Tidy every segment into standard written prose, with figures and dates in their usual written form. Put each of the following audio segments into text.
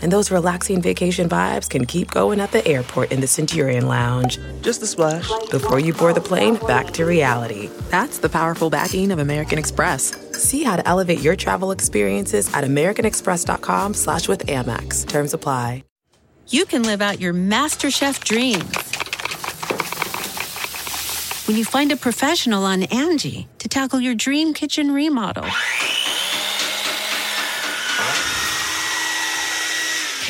And those relaxing vacation vibes can keep going at the airport in the Centurion Lounge. Just a splash. Before you board the plane, back to reality. That's the powerful backing of American Express. See how to elevate your travel experiences at americanexpress.com/withAmex. Terms apply. You can live out your MasterChef dreams when you find a professional on Angie to tackle your dream kitchen remodel.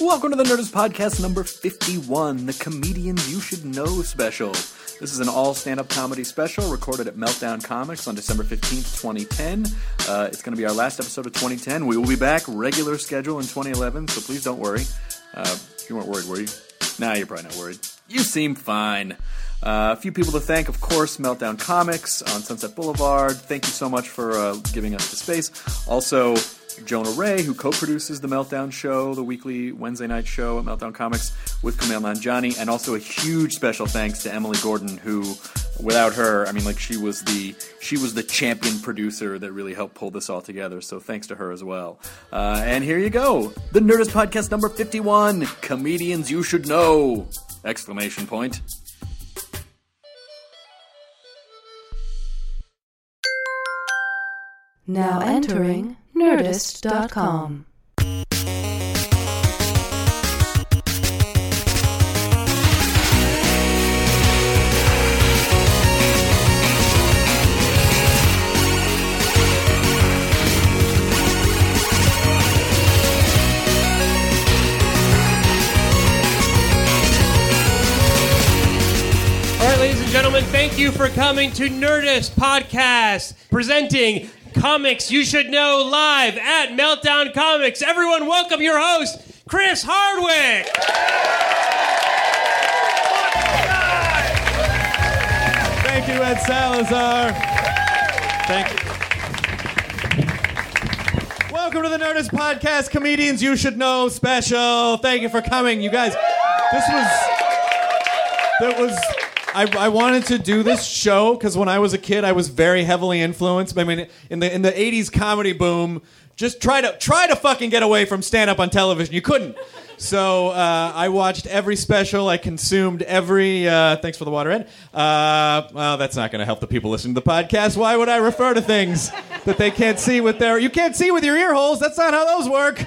Welcome to the Nerdist Podcast number 51, the Comedians You Should Know special. This is an all-stand-up comedy special recorded at Meltdown Comics on December 15th, 2010. It's going to be our last episode of 2010. We will be back regular schedule in 2011, so please don't worry. You weren't worried, were you? Nah, you're probably not worried. You seem fine. A few people to thank, of course, Meltdown Comics on Sunset Boulevard. Thank you so much for giving us the space. Also, Jonah Ray, who co-produces the Meltdown show, the weekly Wednesday night show at Meltdown Comics with Kumail Nanjiani, and also a huge special thanks to Emily Gordon, who, without her, I mean, like, she was the champion producer that really helped pull this all together, so thanks to her as well. And here you go, the Nerdist Podcast number 51, Comedians You Should Know! Exclamation point. Now entering Nerdist.com. All right, ladies and gentlemen, thank you for coming to Nerdist Podcast, presenting Comics You Should Know live at Meltdown Comics. Everyone, welcome your host, Chris Hardwick. Thank you, Ed Salazar. Thank you. Welcome to the Nerdist Podcast, Comedians You Should Know special. Thank you for coming, you guys. I wanted to do this show because when I was a kid, I was very heavily influenced. I mean, in the 80s comedy boom, just try to fucking get away from stand-up on television. You couldn't. So I watched every special. I consumed every... thanks for the water, Ed. Well, that's not going to help the people listening to the podcast. Why would I refer to things that they can't see with their... You can't see with your ear holes. That's not how those work.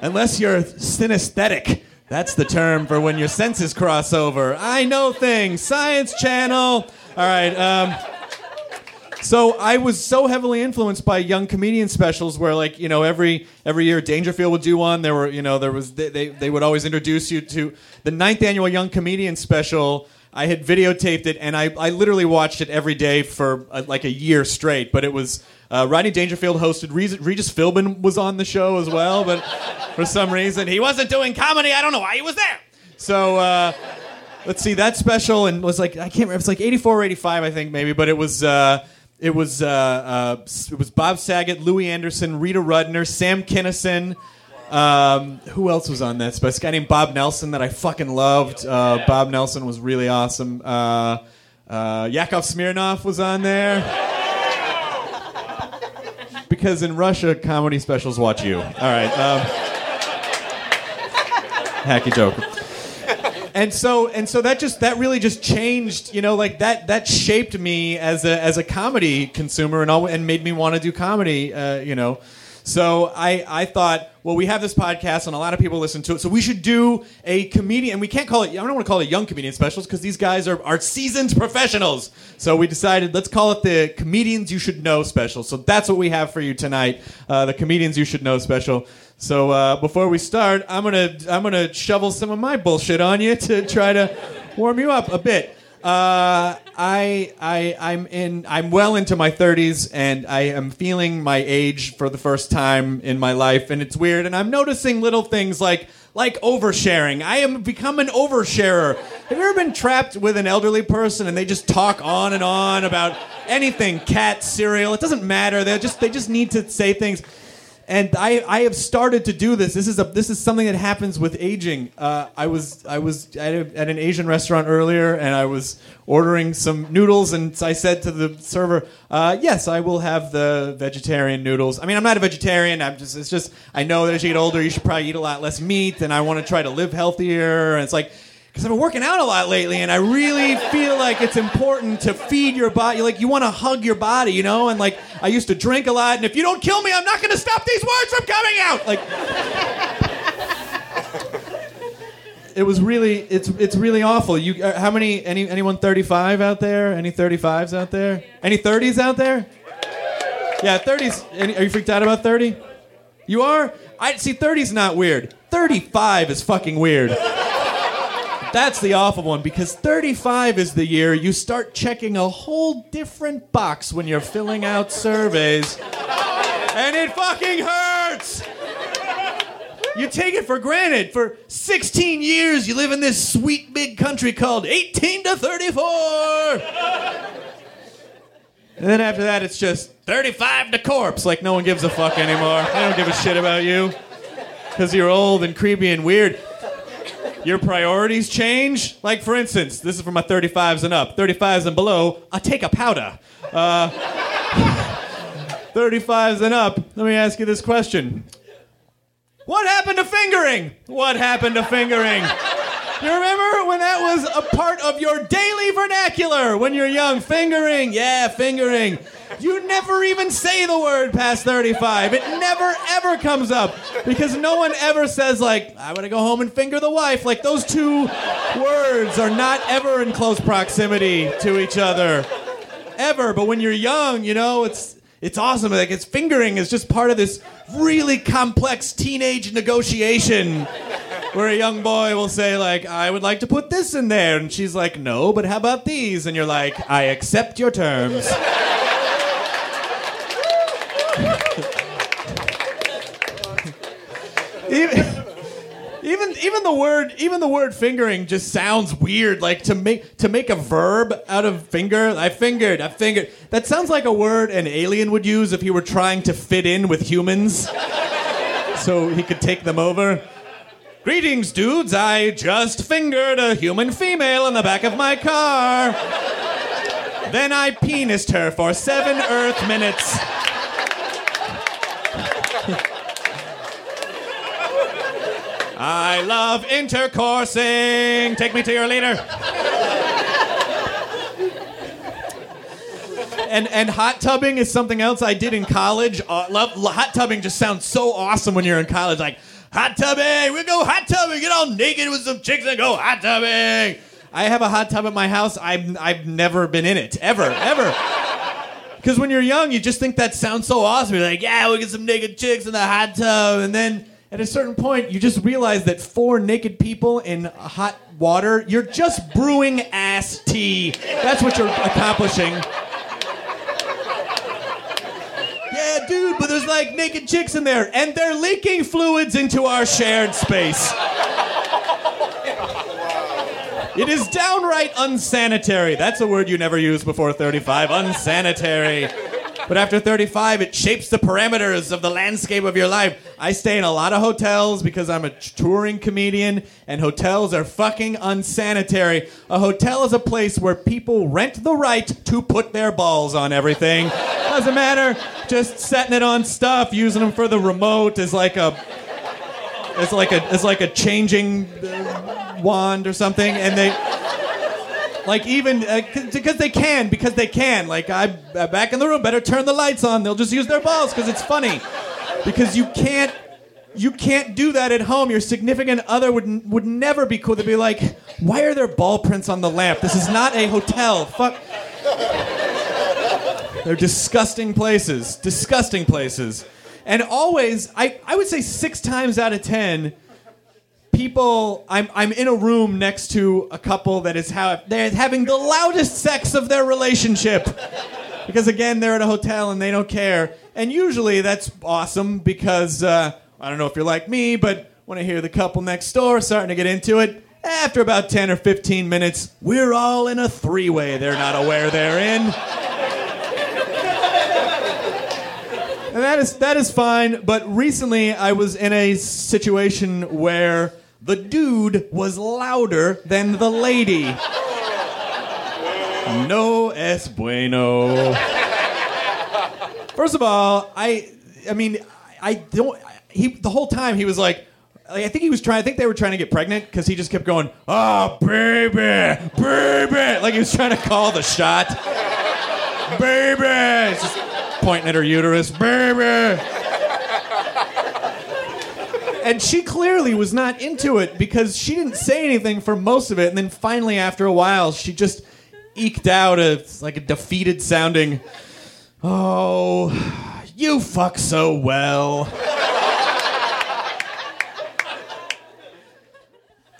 Unless you're synesthetic. That's the term for when your senses cross over. I know things. Science Channel. All right. So I was so heavily influenced by young comedian specials where, like, you know, every year Dangerfield would do one. There were, you know, they would always introduce you to the 9th annual Young Comedian special. I had videotaped it, and I literally watched it every day for like a year straight. But it was Rodney Dangerfield hosted. Regis Philbin was on the show as well, but for some reason he wasn't doing comedy. I don't know why he was there. So let's see, that special, and was like, I can't remember. It's like 84 or 85, I think, maybe. But it was Bob Saget, Louis Anderson, Rita Rudner, Sam Kinison. Who else was on that special? A guy named Bob Nelson that I fucking loved. Bob Nelson was really awesome. Yakov Smirnoff was on there. Because in Russia, comedy specials watch you. All right. Hacky joke. And so that really just changed, you know, like that shaped me as a comedy consumer and made me want to do comedy, you know. So I thought, well, we have this podcast, and a lot of people listen to it, so we should do a comedian. And we can't call it... I don't want to call it Young Comedian Specials, because these guys are seasoned professionals. So we decided, let's call it the Comedians You Should Know Special. So that's what we have for you tonight, the Comedians You Should Know Special. So before we start, I'm gonna shovel some of my bullshit on you to try to warm you up a bit. I'm well into my 30s, and I am feeling my age for the first time in my life, and it's weird. And I'm noticing little things like oversharing. I am become an oversharer. Have you ever been trapped with an elderly person and they just talk on and on about anything? Cat, cereal, it doesn't matter. They just need to say things. And I have started to do this. This is something that happens with aging. I was at an Asian restaurant earlier, and I was ordering some noodles, and I said to the server, "Yes, I will have the vegetarian noodles." I mean, I'm not a vegetarian. I know that as you get older, you should probably eat a lot less meat, and I want to try to live healthier. And it's like, because I've been working out a lot lately, and I really feel like it's important to feed your body. Like, you want to hug your body, you know? And, like, I used to drink a lot, and if you don't kill me, I'm not going to stop these words from coming out! Like, it was really, it's really awful. You, how many, anyone 35 out there? Any 35s out there? Any 30s out there? Yeah, 30s. Are you freaked out about 30? You are? See, 30's not weird. 35 is fucking weird. That's the awful one, because 35 is the year you start checking a whole different box when you're filling out surveys, and it fucking hurts! You take it for granted. For 16 years, you live in this sweet big country called 18 to 34! And then after that, it's just 35 to corpse, like no one gives a fuck anymore. I don't give a shit about you, because you're old and creepy and weird. Your priorities change. Like, for instance, this is for my 35s and up. 35s and below, I take a powder. 35s and up, let me ask you this question. What happened to fingering? What happened to fingering? You remember when that was a part of your daily vernacular when you're young? Fingering, yeah, fingering. You never even say the word past 35. It never, ever comes up. Because no one ever says, like, I'm going to go home and finger the wife. Like, those two words are not ever in close proximity to each other. Ever. But when you're young, you know, it's awesome. Like, it's fingering is just part of this really complex teenage negotiation where a young boy will say, like, I would like to put this in there. And she's like, no, but how about these? And you're like, I accept your terms. Even the word fingering just sounds weird. Like, to make a verb out of finger, I fingered. That sounds like a word an alien would use if he were trying to fit in with humans, so he could take them over. Greetings, dudes. I just fingered a human female in the back of my car. Then I penised her for 7 Earth minutes. I love intercoursing. Take me to your leader. And hot tubbing is something else I did in college. Hot tubbing just sounds so awesome when you're in college. Like, hot tubbing, we'll go hot tubbing. Get all naked with some chicks and go hot tubbing. I have a hot tub at my house. I've never been in it, ever. Because when you're young, you just think that sounds so awesome. You're like, yeah, we'll get some naked chicks in the hot tub, and then at a certain point, you just realize that 4 naked people in hot water, you're just brewing ass tea. That's what you're accomplishing. Yeah, dude, but there's like naked chicks in there, and they're leaking fluids into our shared space. It is downright unsanitary. That's a word you never use before 35, unsanitary. But after 35, it shapes the parameters of the landscape of your life. I stay in a lot of hotels because I'm a touring comedian, and hotels are fucking unsanitary. A hotel is a place where people rent the right to put their balls on everything. Doesn't matter. Just setting it on stuff, using them for the remote is like a changing wand or something, and they. Like, even, because they can. Like, I'm back in the room, better turn the lights on. They'll just use their balls because it's funny. Because you can't do that at home. Your significant other would never be cool. They'd be like, why are there ball prints on the lamp? This is not a hotel. Fuck. They're disgusting places. Disgusting places. And always, I would say 6 times out of 10... people, I'm in a room next to a couple that is they're having the loudest sex of their relationship. Because again, they're at a hotel and they don't care. And usually that's awesome because, I don't know if you're like me, but when I hear the couple next door starting to get into it, after about 10 or 15 minutes, we're all in a three-way they're not aware they're in. And that is fine, but recently I was in a situation where the dude was louder than the lady. No es bueno. First of all, the whole time he was like, I think they were trying to get pregnant because he just kept going, "Oh, baby, baby," like he was trying to call the shot. Baby. It's just, pointing at her uterus, baby. And she clearly was not into it because she didn't say anything for most of it. And then finally, after a while, she just eked out a defeated sounding, "Oh, you fuck so well."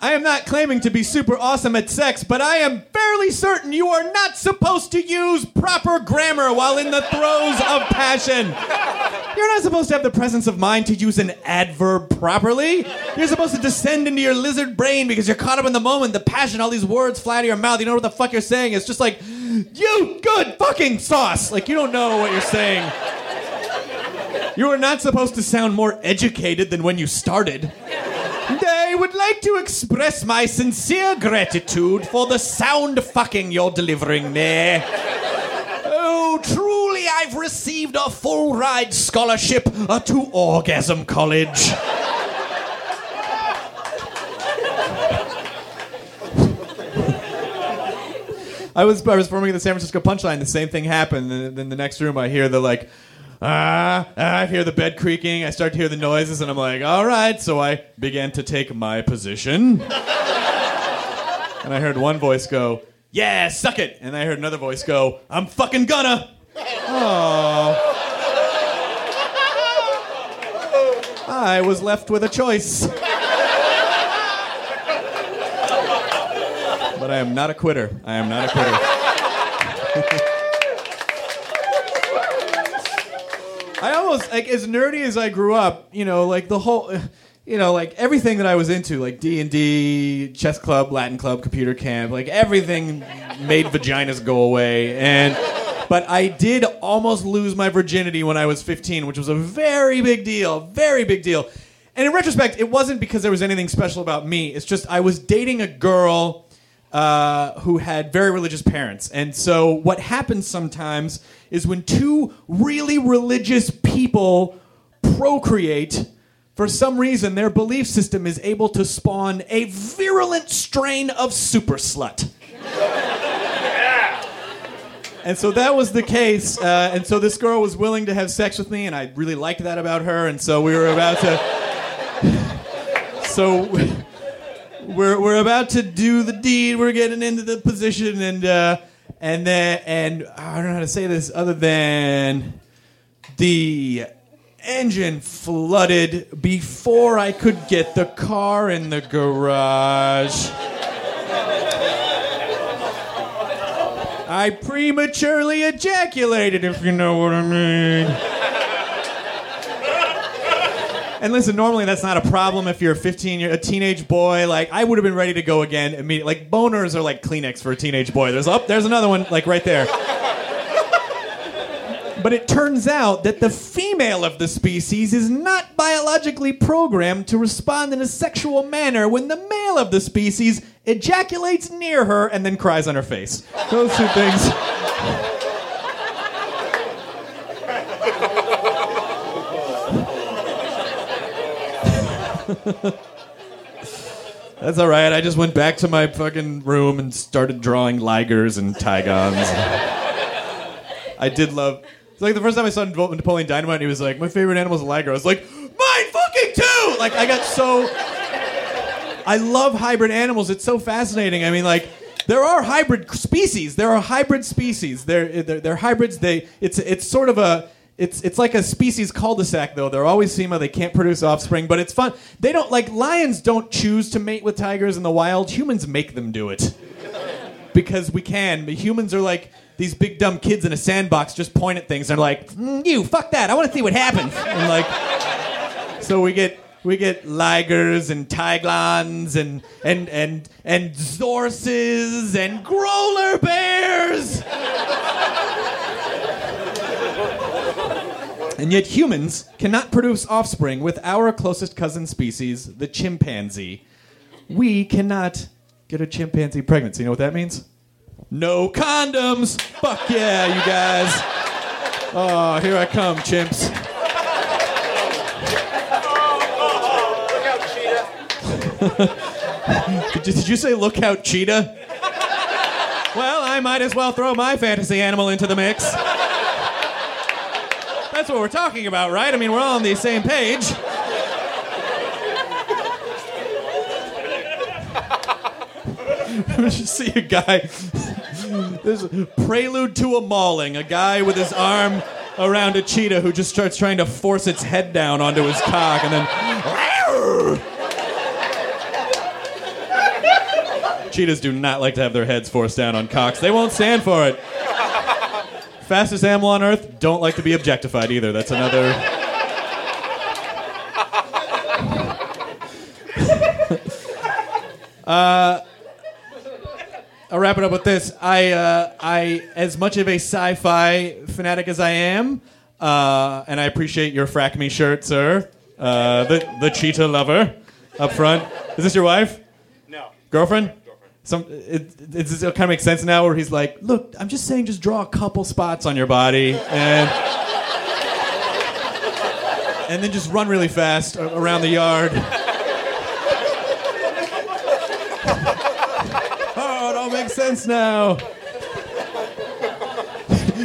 I am not claiming to be super awesome at sex, but I am fairly certain you are not supposed to use proper grammar while in the throes of passion. You're not supposed to have the presence of mind to use an adverb properly. You're supposed to descend into your lizard brain because you're caught up in the moment, the passion, all these words fly out of your mouth. You don't know what the fuck you're saying. It's just like, "You good fucking sauce." Like, you don't know what you're saying. You are not supposed to sound more educated than when you started. "I would like to express my sincere gratitude for the sound fucking you're delivering me. Oh, truly, I've received a full ride scholarship to Orgasm College." I was performing at the San Francisco Punchline. The same thing happened. And then the next room, I hear the I hear the bed creaking, I start to hear the noises, and I'm like, all right, so I began to take my position. And I heard one voice go, "Yeah, suck it." And I heard another voice go, "I'm fucking gonna." Oh. I was left with a choice. But I am not a quitter. I am not a quitter. I almost, as nerdy as I grew up, the whole, everything that I was into, D&D, chess club, Latin club, computer camp, everything made vaginas go away. But I did almost lose my virginity when I was 15, which was a very big deal, very big deal. And in retrospect, it wasn't because there was anything special about me. It's just I was dating a girl who had very religious parents. And so what happens sometimes is when two really religious people procreate, for some reason their belief system is able to spawn a virulent strain of super slut. Yeah. And so that was the case. And so this girl was willing to have sex with me, and I really liked that about her. And so we were about to... We're about to do the deed. We're getting into the position, and then I don't know how to say this other than the engine flooded before I could get the car in the garage. I prematurely ejaculated, if you know what I mean. And listen, normally that's not a problem if you're a teenage boy. I would have been ready to go again immediately. Boners are like Kleenex for a teenage boy. There's another one, right there. But it turns out that the female of the species is not biologically programmed to respond in a sexual manner when the male of the species ejaculates near her and then cries on her face. Those two things... That's all right. I just went back to my fucking room and started drawing ligers and Tigons. I did love... It's the first time I saw Napoleon Dynamite, and he was like, "My favorite animal is a liger." I was like, "Mine fucking too!" I got so... I love hybrid animals. It's so fascinating. There are hybrid species. They're hybrids. It's sort of a... It's like a species cul-de-sac, though. They're always SEMA. They can't produce offspring, but it's fun. They don't, like, lions don't choose to mate with tigers in the wild. Humans make them do it. Because we can. But humans are like these big dumb kids in a sandbox just point at things. And they're like, you, fuck that. I want to see what happens. And like, so we get ligers and tiglons and zorses and growler bears. And yet humans cannot produce offspring with our closest cousin species, the chimpanzee. We cannot get a chimpanzee pregnant. You know what that means? No condoms! Fuck yeah, you guys. Oh, here I come, chimps. Look out, cheetah. Did you say look out, cheetah? Well, I might as well throw my fantasy animal into the mix. That's what we're talking about, right? I mean, we're all on the same page. Just see a guy. There's a prelude to a mauling. A guy with his arm around a cheetah who just starts trying to force its head down onto his cock, and then cheetahs do not like to have their heads forced down on cocks. They won't stand for it. Fastest animal on Earth, don't like to be objectified either. That's another... I'll wrap it up with this. I, as much of a sci-fi fanatic as I am, and I appreciate your Frack Me shirt, sir, the cheetah lover up front. Is this your wife? No. Girlfriend? It kind of makes sense now where he's like, look, I'm just saying, just draw a couple spots on your body and then just run really fast around the yard. Oh, it all makes sense now.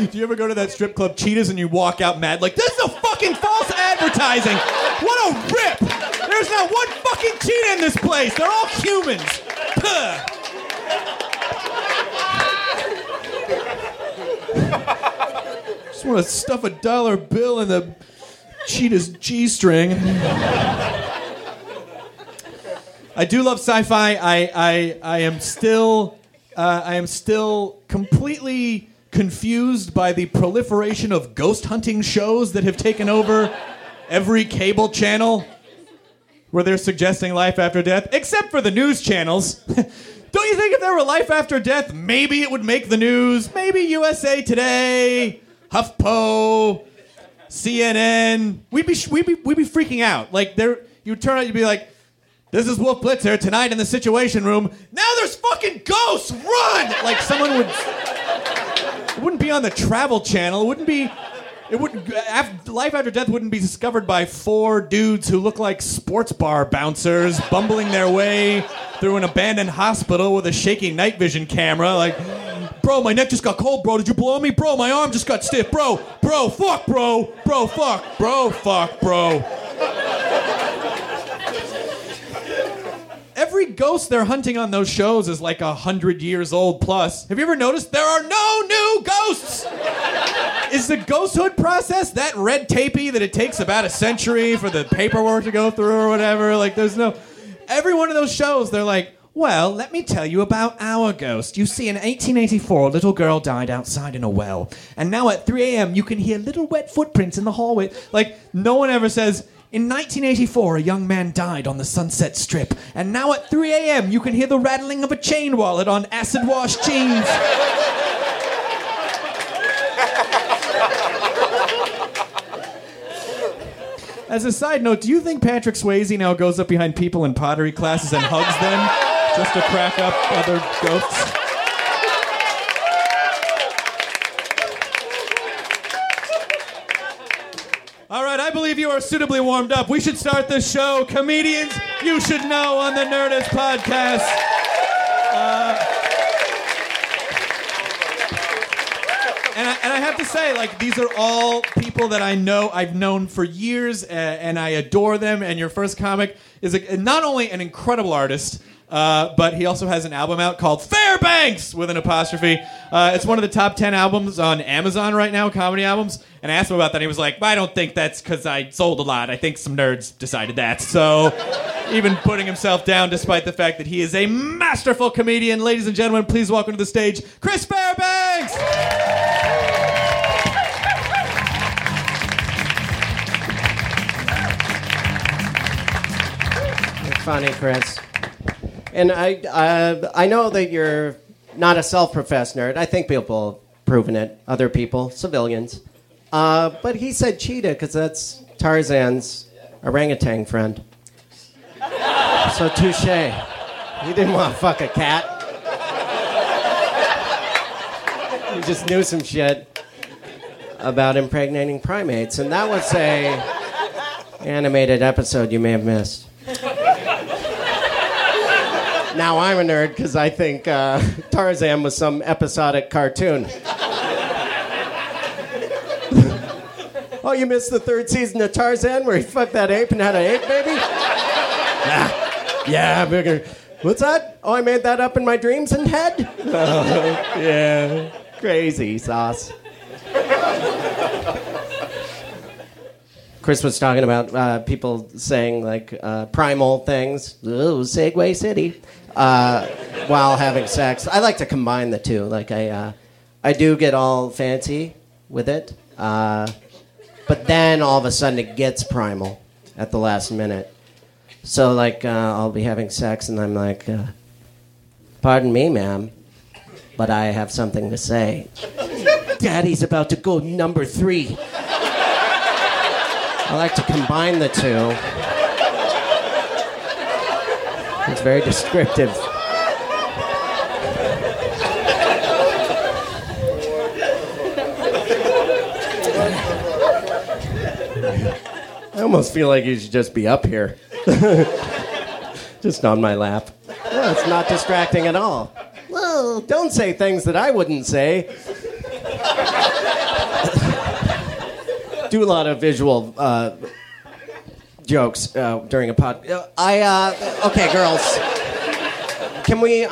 Do you ever go to that strip club, Cheetahs, and you walk out mad like, this is a fucking false advertising. What a rip. There's not one fucking cheetah in this place. They're all humans. Puh. Just want to stuff a dollar bill in the cheetah's G-string. I do love sci-fi. I am still completely confused by the proliferation of ghost hunting shows that have taken over every cable channel, where they're suggesting life after death, except for the news channels. Don't you think if there were life after death, maybe it would make the news? Maybe USA Today, HuffPo, CNN. We'd be freaking out. Like, you turn out, you'd be like, this is Wolf Blitzer tonight in the Situation Room. Now there's fucking ghosts! Run! Like, someone would... It wouldn't be on the Travel Channel. It wouldn't be... Life After Death wouldn't be discovered by four dudes who look like sports bar bouncers bumbling their way through an abandoned hospital with a shaky night vision camera. Like, bro, my neck just got cold, bro. Did you blow me? Bro, my arm just got stiff. Bro, fuck, bro. Bro, fuck. Bro, fuck, bro. Every ghost they're hunting on those shows is like 100 years old plus. Have you ever noticed there are no new ghosts? Is the ghosthood process that red tapey that it takes about a century for the paperwork to go through or whatever? Like, there's no... Every one of those shows, they're like, well, let me tell you about our ghost. You see, in 1884, a little girl died outside in a well. And now at 3 a.m., you can hear little wet footprints in the hallway. Like, no one ever says... In 1984, a young man died on the Sunset Strip. And now at 3 a.m., you can hear the rattling of a chain wallet on acid-washed jeans. As a side note, do you think Patrick Swayze now goes up behind people in pottery classes and hugs them just to crack up other ghosts? All right, I believe you are suitably warmed up. We should start this show. Comedians you should know on the Nerdist podcast. And I have to say, like, these are all people that I know, I've known for years, and I adore them. And your first comic is not only an incredible artist, But he also has an album out called Fairbanks with an apostrophe. It's one of the top 10 albums on Amazon right now, comedy albums. And I asked him about that, and he was like, I don't think that's because I sold a lot. I think some nerds decided that. So even putting himself down despite the fact that he is a masterful comedian. Ladies and gentlemen, please welcome to the stage, Chris Fairbanks! You're funny, Chris. And I know that you're not a self-professed nerd. I think people have proven it. Other people, civilians. But he said cheetah because that's Tarzan's orangutan friend. So touche. He didn't want to fuck a cat. He just knew some shit about impregnating primates. And that was an animated episode you may have missed. Now I'm a nerd because I think Tarzan was some episodic cartoon. Oh, you missed the third season of Tarzan where he fucked that ape and had an ape baby? Yeah, bigger. What's that? Oh, I made that up in my dreams and head? Oh, yeah. Crazy sauce. Chris was talking about people saying primal things. Ooh, Segway City. While having sex. I like to combine the two. I do get all fancy with it. But then all of a sudden it gets primal at the last minute. So I'll be having sex and I'm like, pardon me, ma'am, but I have something to say. Daddy's about to go number 3. I like to combine the two. It's very descriptive. I almost feel like you should just be up here. Just on my lap. No, it's not distracting at all. Well, don't say things that I wouldn't say. Do a lot of visual jokes during a pod. Okay, girls. Can we?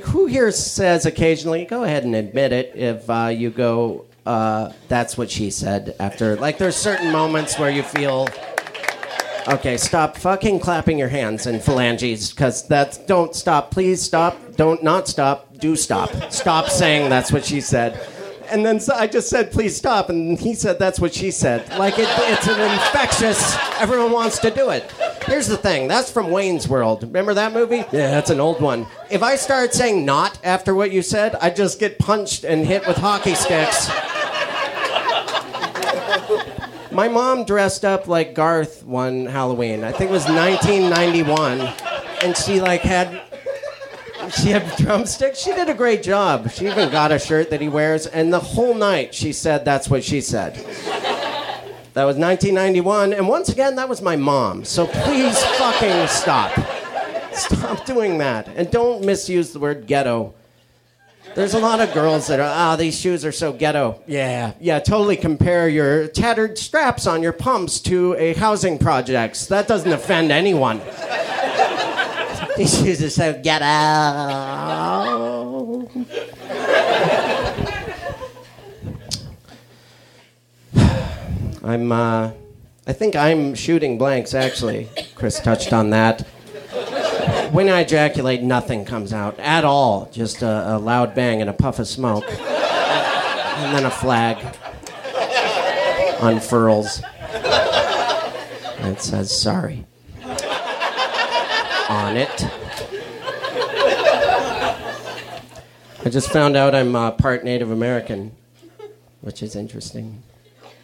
Who here says occasionally? Go ahead and admit it. If you go, that's what she said. After there's certain moments where you feel. Okay, stop fucking clapping your hands and phalanges because that's don't stop. Please stop. Don't not stop. Do stop. Stop saying that's what she said. And then I just said, please stop. And he said, that's what she said. It's an infectious, everyone wants to do it. Here's the thing. That's from Wayne's World. Remember that movie? Yeah, that's an old one. If I start saying not after what you said, I just get punched and hit with hockey sticks. My mom dressed up like Garth one Halloween. I think it was 1991. And she had drumsticks. She did a great job. She even got a shirt that he wears. And the whole night she said, that's what she said. That was 1991. And once again, that was my mom. So please fucking stop. Stop doing that. And don't misuse the word ghetto. There's a lot of girls that are, these shoes are so ghetto. Yeah. Yeah, totally compare your tattered straps on your pumps to a housing project. That doesn't offend anyone. These shoes are so ghetto. I think I'm shooting blanks, actually. Chris touched on that. When I ejaculate, nothing comes out at all. Just a loud bang and a puff of smoke. And then a flag unfurls. And it says, sorry. On it. I just found out I'm part Native American, which is interesting.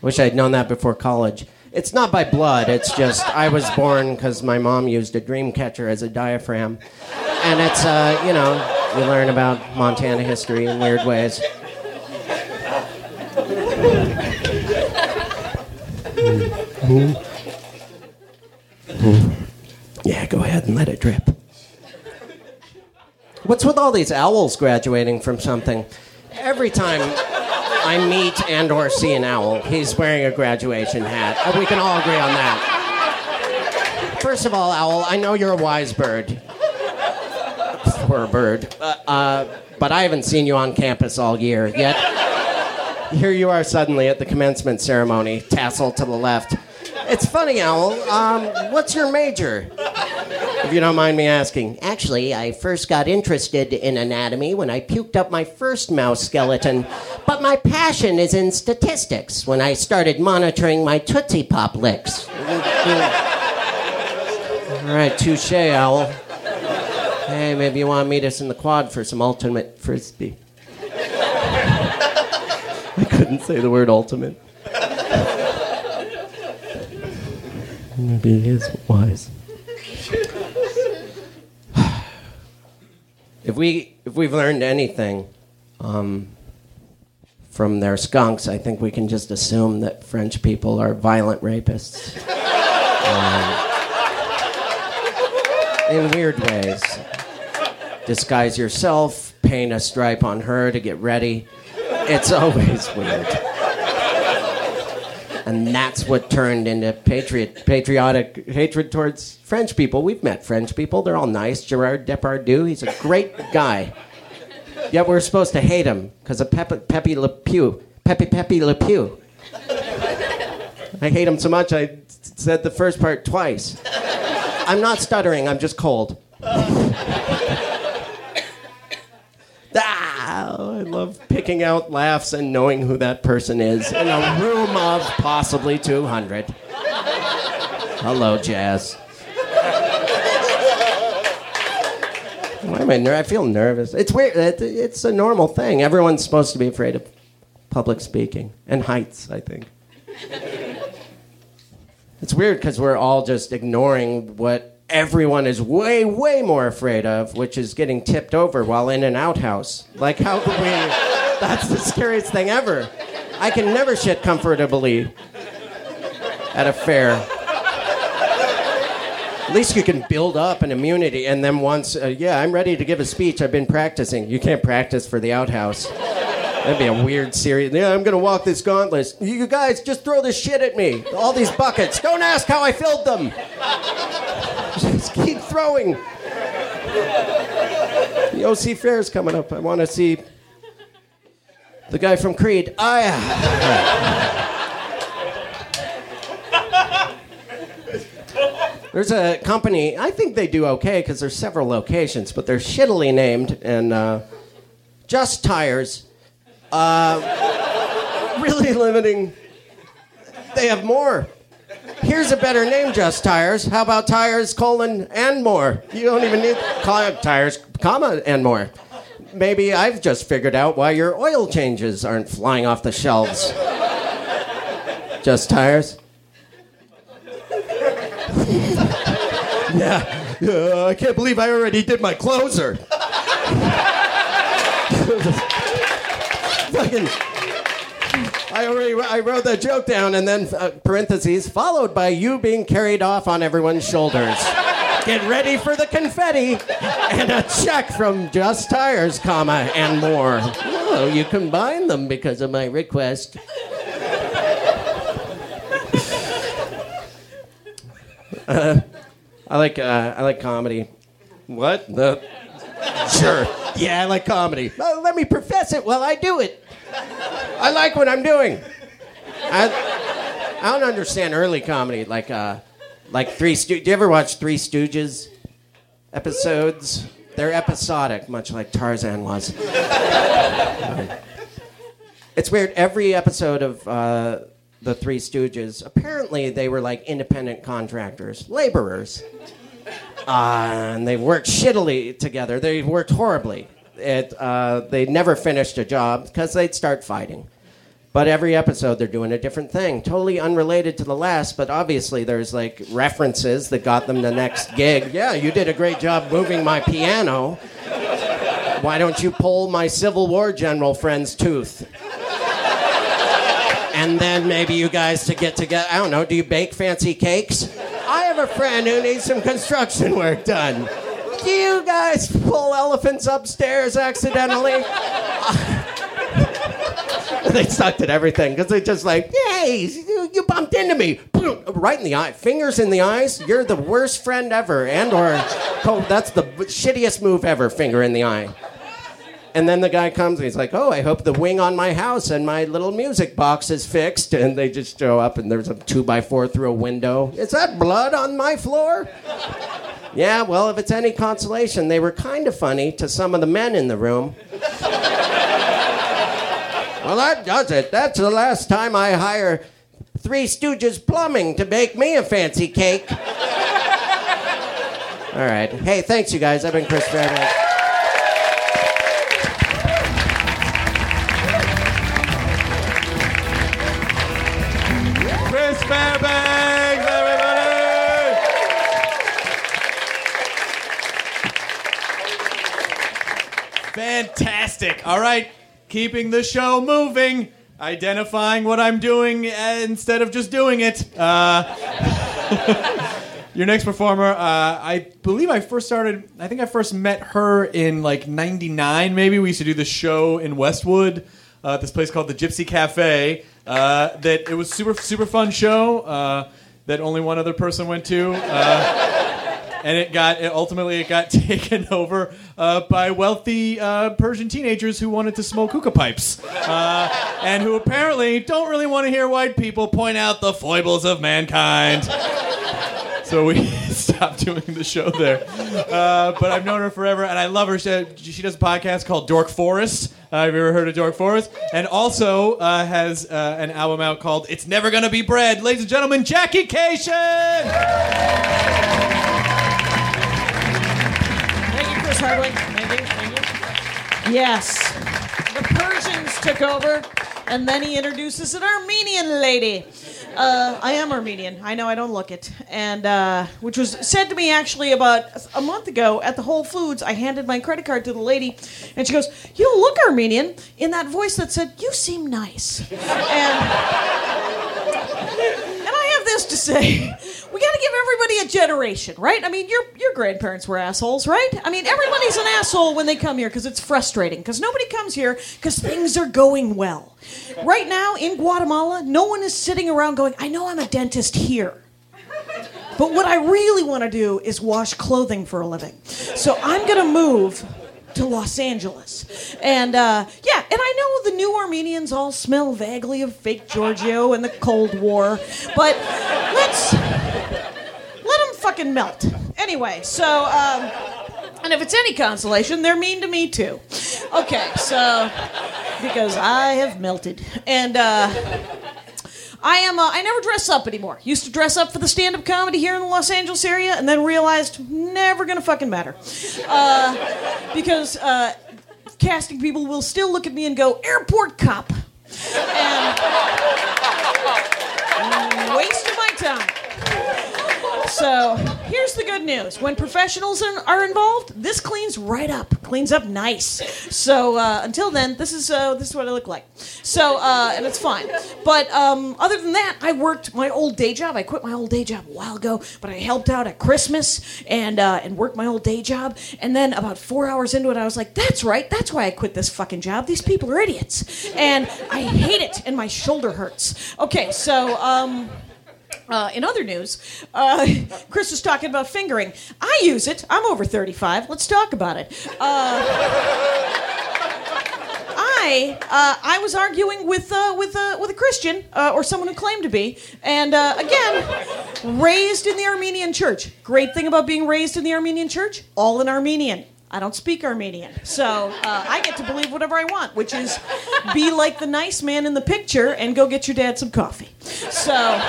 Wish I'd known that before college. It's not by blood, it's just I was born because my mom used a dream catcher as a diaphragm. And it's, you learn about Montana history in weird ways. Yeah, go ahead and let it drip. What's with all these owls graduating from something? Every time I meet and/or see an owl, he's wearing a graduation hat. We can all agree on that. First of all, owl, I know you're a wise bird. for a bird. But I haven't seen you on campus all year yet. Here you are suddenly at the commencement ceremony, tassel to the left. It's funny, Owl. What's your major? If you don't mind me asking. Actually, I first got interested in anatomy when I puked up my first mouse skeleton. But my passion is in statistics when I started monitoring my Tootsie Pop licks. All right, touche, Owl. Hey, maybe you want to meet us in the quad for some ultimate frisbee. I couldn't say the word ultimate. Maybe he is wise. If we've learned anything from their skunks, I think we can just assume that French people are violent rapists. In weird ways. Disguise yourself, paint a stripe on her to get ready. It's always weird. And that's what turned into patriotic hatred towards French people. We've met French people. They're all nice. Gerard Depardieu, he's a great guy. Yet we're supposed to hate him because of Pepe Le Pew. I hate him so much I said the first part twice. I'm not stuttering. I'm just cold. I love picking out laughs and knowing who that person is in a room of possibly 200. Hello, Jazz. Why am I nervous? I feel nervous. It's weird. It's a normal thing. Everyone's supposed to be afraid of public speaking and heights, I think. It's weird because we're all just ignoring what everyone is way, way more afraid of, which is getting tipped over while in an outhouse. Like, how could we... That's the scariest thing ever. I can never shit comfortably at a fair. At least you can build up an immunity, and then once, I'm ready to give a speech. I've been practicing. You can't practice for the outhouse. That'd be a weird series. Yeah, I'm going to walk this gauntlet. You guys, just throw this shit at me. All these buckets. Don't ask how I filled them. Just keep throwing. The OC Fair's coming up. I want to see the guy from Creed. There's a company. I think they do okay because there's several locations, but they're shittily named and Just Tires. Really limiting. They have more. Here's a better name, Just Tires. How about Tires, colon, and more? You don't even need Tires, comma, and more. Maybe I've just figured out why your oil changes aren't flying off the shelves. Just Tires. Yeah, I can't believe I already did my closer. I wrote that joke down and then parentheses followed by you being carried off on everyone's shoulders. Get ready for the confetti and a check from Just Tires, comma, and more. Oh, you combined them because of my request. I like comedy. What? The? Sure. Yeah, I like comedy. Let me profess it while I do it. I like what I'm doing. I don't understand early comedy, like Three Stooges. Do you ever watch Three Stooges episodes? They're episodic, much like Tarzan was. It's weird. Every episode of the Three Stooges, apparently they were like independent contractors, laborers. And they worked shittily together. They worked horribly. They never finished a job because they'd start fighting. But every episode they're doing a different thing, totally unrelated to the last, but obviously there's like references that got them the next gig. Yeah, you did a great job moving my piano. Why don't you pull my Civil War general friend's tooth? And then maybe you guys to get together, I don't know, do you bake fancy cakes? I have a friend who needs some construction work done. Do you guys pull elephants upstairs accidentally? They sucked at everything because they just like, hey, you bumped into me. Right in the eye. Fingers in the eyes. You're the worst friend ever. And or told, that's the shittiest move ever, finger in the eye. And then the guy comes and he's like, oh, I hope the wing on my house and my little music box is fixed. And they just show up and there's a 2x4 through a window. Is that blood on my floor? Yeah, well, if it's any consolation, they were kind of funny to some of the men in the room. Well, that does it. That's the last time I hire Three Stooges Plumbing to bake me a fancy cake. All right. Hey, thanks, you guys. I've been Chris Fairbanks. Chris Fairbanks, everybody! Fantastic. All right. Keeping the show moving. Identifying what I'm doing instead of just doing it. Your next performer, I believe I think I first met her in like 99 maybe. We used to do this show in Westwood, this place called the Gypsy Cafe. That it was super, super fun show that only one other person went to. And it ultimately got taken over by wealthy Persian teenagers who wanted to smoke hookah pipes, and who apparently don't really want to hear white people point out the foibles of mankind. So we stopped doing the show there. But I've known her forever, and I love her. She does a podcast called Dork Forest. Have you ever heard of Dork Forest? And also has an album out called It's Never Gonna Be Bread. Ladies and gentlemen, Jackie Cation! Chris Hardwick, thank you. Yes. The Persians took over, and then he introduces an Armenian lady. I am Armenian. I know I don't look it. And which was said to me actually about a month ago at the Whole Foods. I handed my credit card to the lady, and she goes, "You don't look Armenian," in that voice that said, "You seem nice." And I have this to say. We got to give everybody a generation, right? I mean, your grandparents were assholes, right? I mean, everybody's an asshole when they come here because it's frustrating, because nobody comes here because things are going well. Right now in Guatemala, no one is sitting around going, I know I'm a dentist here, but what I really want to do is wash clothing for a living. So I'm going to move to Los Angeles. And and I know the new Armenians all smell vaguely of fake Giorgio and the Cold War, but let them fucking melt. Anyway, so, and if it's any consolation, they're mean to me too. Okay, so, because I have melted. And I never dress up anymore. Used to dress up for the stand-up comedy here in the Los Angeles area, and then realized, never gonna fucking matter. Because casting people will still look at me and go, airport cop. And waste of my time. So, here's the good news. When professionals are involved, this cleans up nice. So, until then, this is what I look like. So, and it's fine. But other than that, I worked my old day job. I quit my old day job a while ago, but I helped out at Christmas and worked my old day job. And then about 4 hours into it, I was like, that's right. That's why I quit this fucking job. These people are idiots. And I hate it, and my shoulder hurts. Okay, so... in other news, Chris was talking about fingering. I use it. I'm over 35. Let's talk about it. I was arguing with a Christian or someone who claimed to be, and again, raised in the Armenian church. Great thing about being raised in the Armenian church, all in Armenian. I don't speak Armenian, so I get to believe whatever I want, which is be like the nice man in the picture and go get your dad some coffee. So...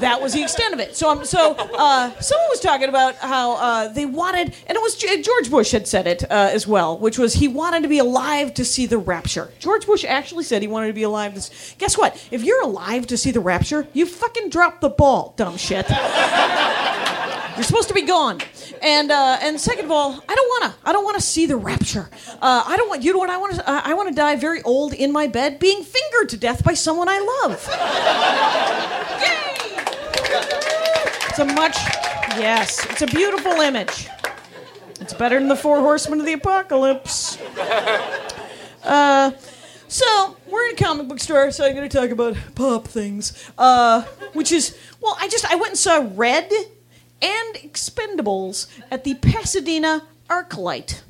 that was the extent of it. So someone was talking about how they wanted, and it was George Bush had said it as well, which was he wanted to be alive to see the rapture. George Bush actually said he wanted to be alive. Guess what? If you're alive to see the rapture, you fucking dropped the ball, dumb shit. You're supposed to be gone. And second of all, I don't want to see the rapture. I don't want. You know what I want? I want to die very old in my bed, being fingered to death by someone I love. Yay! It's a beautiful image. It's better than the Four Horsemen of the Apocalypse. So, we're in a comic book store, so I'm going to talk about pop things. Which is, I went and saw Red and Expendables at the Pasadena Arclight.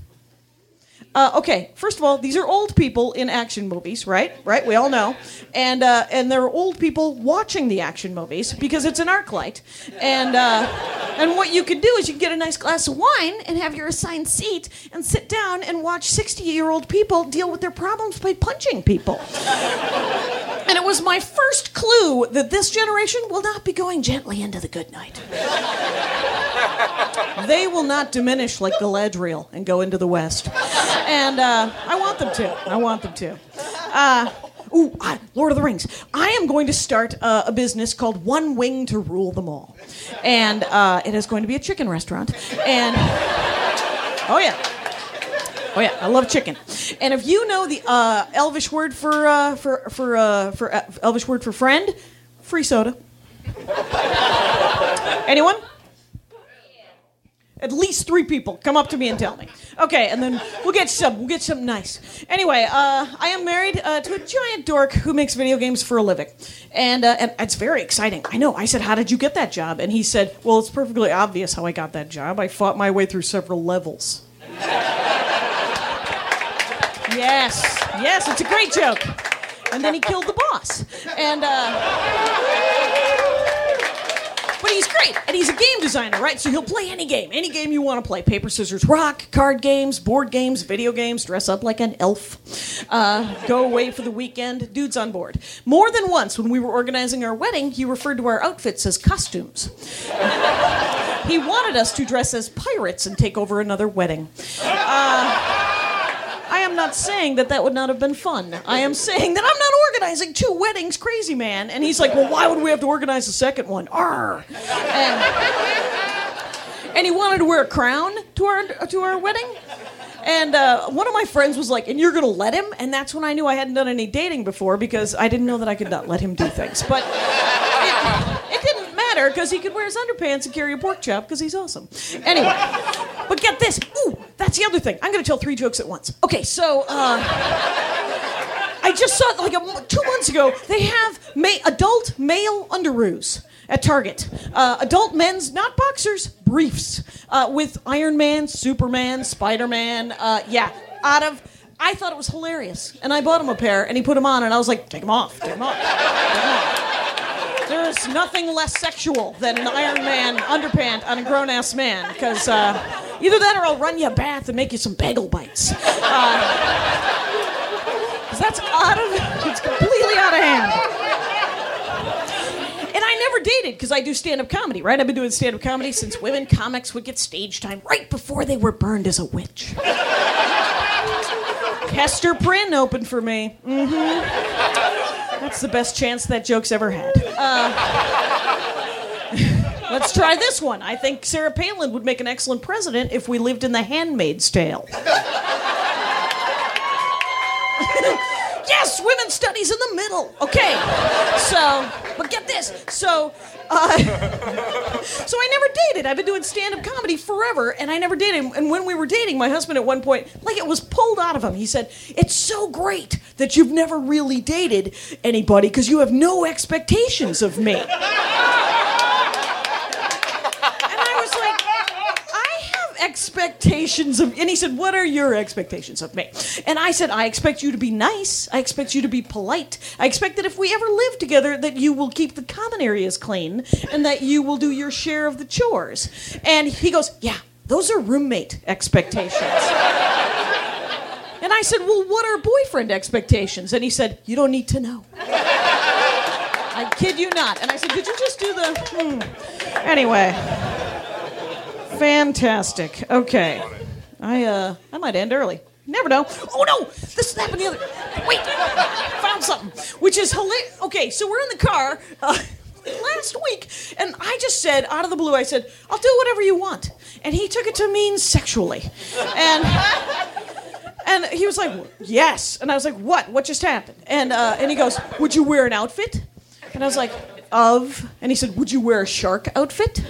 Okay, first of all, these are old people in action movies, right? Right, we all know. And there are old people watching the action movies because it's an arc light. And what you can do is you can get a nice glass of wine and have your assigned seat and sit down and watch 60-year-old people deal with their problems by punching people. And it was my first clue that this generation will not be going gently into the good night. They will not diminish like Galadriel and go into the West. And I want them to. Lord of the Rings. I am going to start a business called One Wing to Rule Them All. And it is going to be a chicken restaurant. And oh yeah, I love chicken. And if you know the Elvish word for Elvish word for friend, free soda. Anyone? At least 3 people come up to me and tell me. Okay, and then we'll get some nice. Anyway, I am married to a giant dork who makes video games for a living. And it's very exciting. I know. I said, "How did you get that job?" And he said, "Well, it's perfectly obvious how I got that job. I fought my way through several levels." Yes, it's a great joke. And then he killed the boss. And but he's great, and he's a game designer, right? So he'll play any game you want to play. Paper, scissors, rock, card games, board games, video games, dress up like an elf, go away for the weekend. Dude's on board. More than once, when we were organizing our wedding, he referred to our outfits as costumes. He wanted us to dress as pirates and take over another wedding. I am not saying that would not have been fun. I am saying that I'm not organizing 2 weddings, crazy man. And he's like, "Well, why would we have to organize the second one?" Arr. And he wanted to wear a crown to our wedding. And one of my friends was like, "And you're going to let him?" And that's when I knew I hadn't done any dating before, because I didn't know that I could not let him do things. But it didn't matter, because he could wear his underpants and carry a pork chop, because he's awesome. Anyway, but get this. Ooh. That's the other thing. I'm going to tell 3 jokes at once. Okay, so I just saw, 2 months ago, they have adult male underoos at Target. Adult men's, not boxers, briefs with Iron Man, Superman, Spider-Man. I thought it was hilarious. And I bought him a pair, and he put them on, and I was like, take them off. There's nothing less sexual than an Iron Man underpant on a grown-ass man, because either that or I'll run you a bath and make you some bagel bites. Because it's completely out of hand. And I never dated, because I do stand-up comedy, right? I've been doing stand-up comedy since women comics would get stage time right before they were burned as a witch. Hester Prynne opened for me. Mm-hmm. That's the best chance that joke's ever had. Let's try this one. I think Sarah Palin would make an excellent president if we lived in The Handmaid's Tale. Yes, women's studies in the middle. Okay, but get this. So I never dated. I've been doing stand-up comedy forever, and I never dated. And when we were dating, my husband at one point, it was pulled out of him. He said, "It's so great that you've never really dated anybody because you have no expectations of me." And he said, "What are your expectations of me?" And I said, "I expect you to be nice. I expect you to be polite. I expect that if we ever live together, that you will keep the common areas clean and that you will do your share of the chores." And he goes, "Yeah, those are roommate expectations." And I said, "Well, what are boyfriend expectations?" And he said, "You don't need to know." I kid you not. And I said, "Did you just do the... Anyway... Fantastic. Okay. I might end early. Never know. Oh, no! This happened the other... Wait! Found something. Which is hilarious. Okay, so we're in the car last week, and I just said, out of the blue, I said, "I'll do whatever you want." And he took it to mean sexually. And he was like, "Yes." And I was like, "What? What just happened?" And he goes, "Would you wear an outfit?" And I was like, "Of?" And he said, "Would you wear a shark outfit?"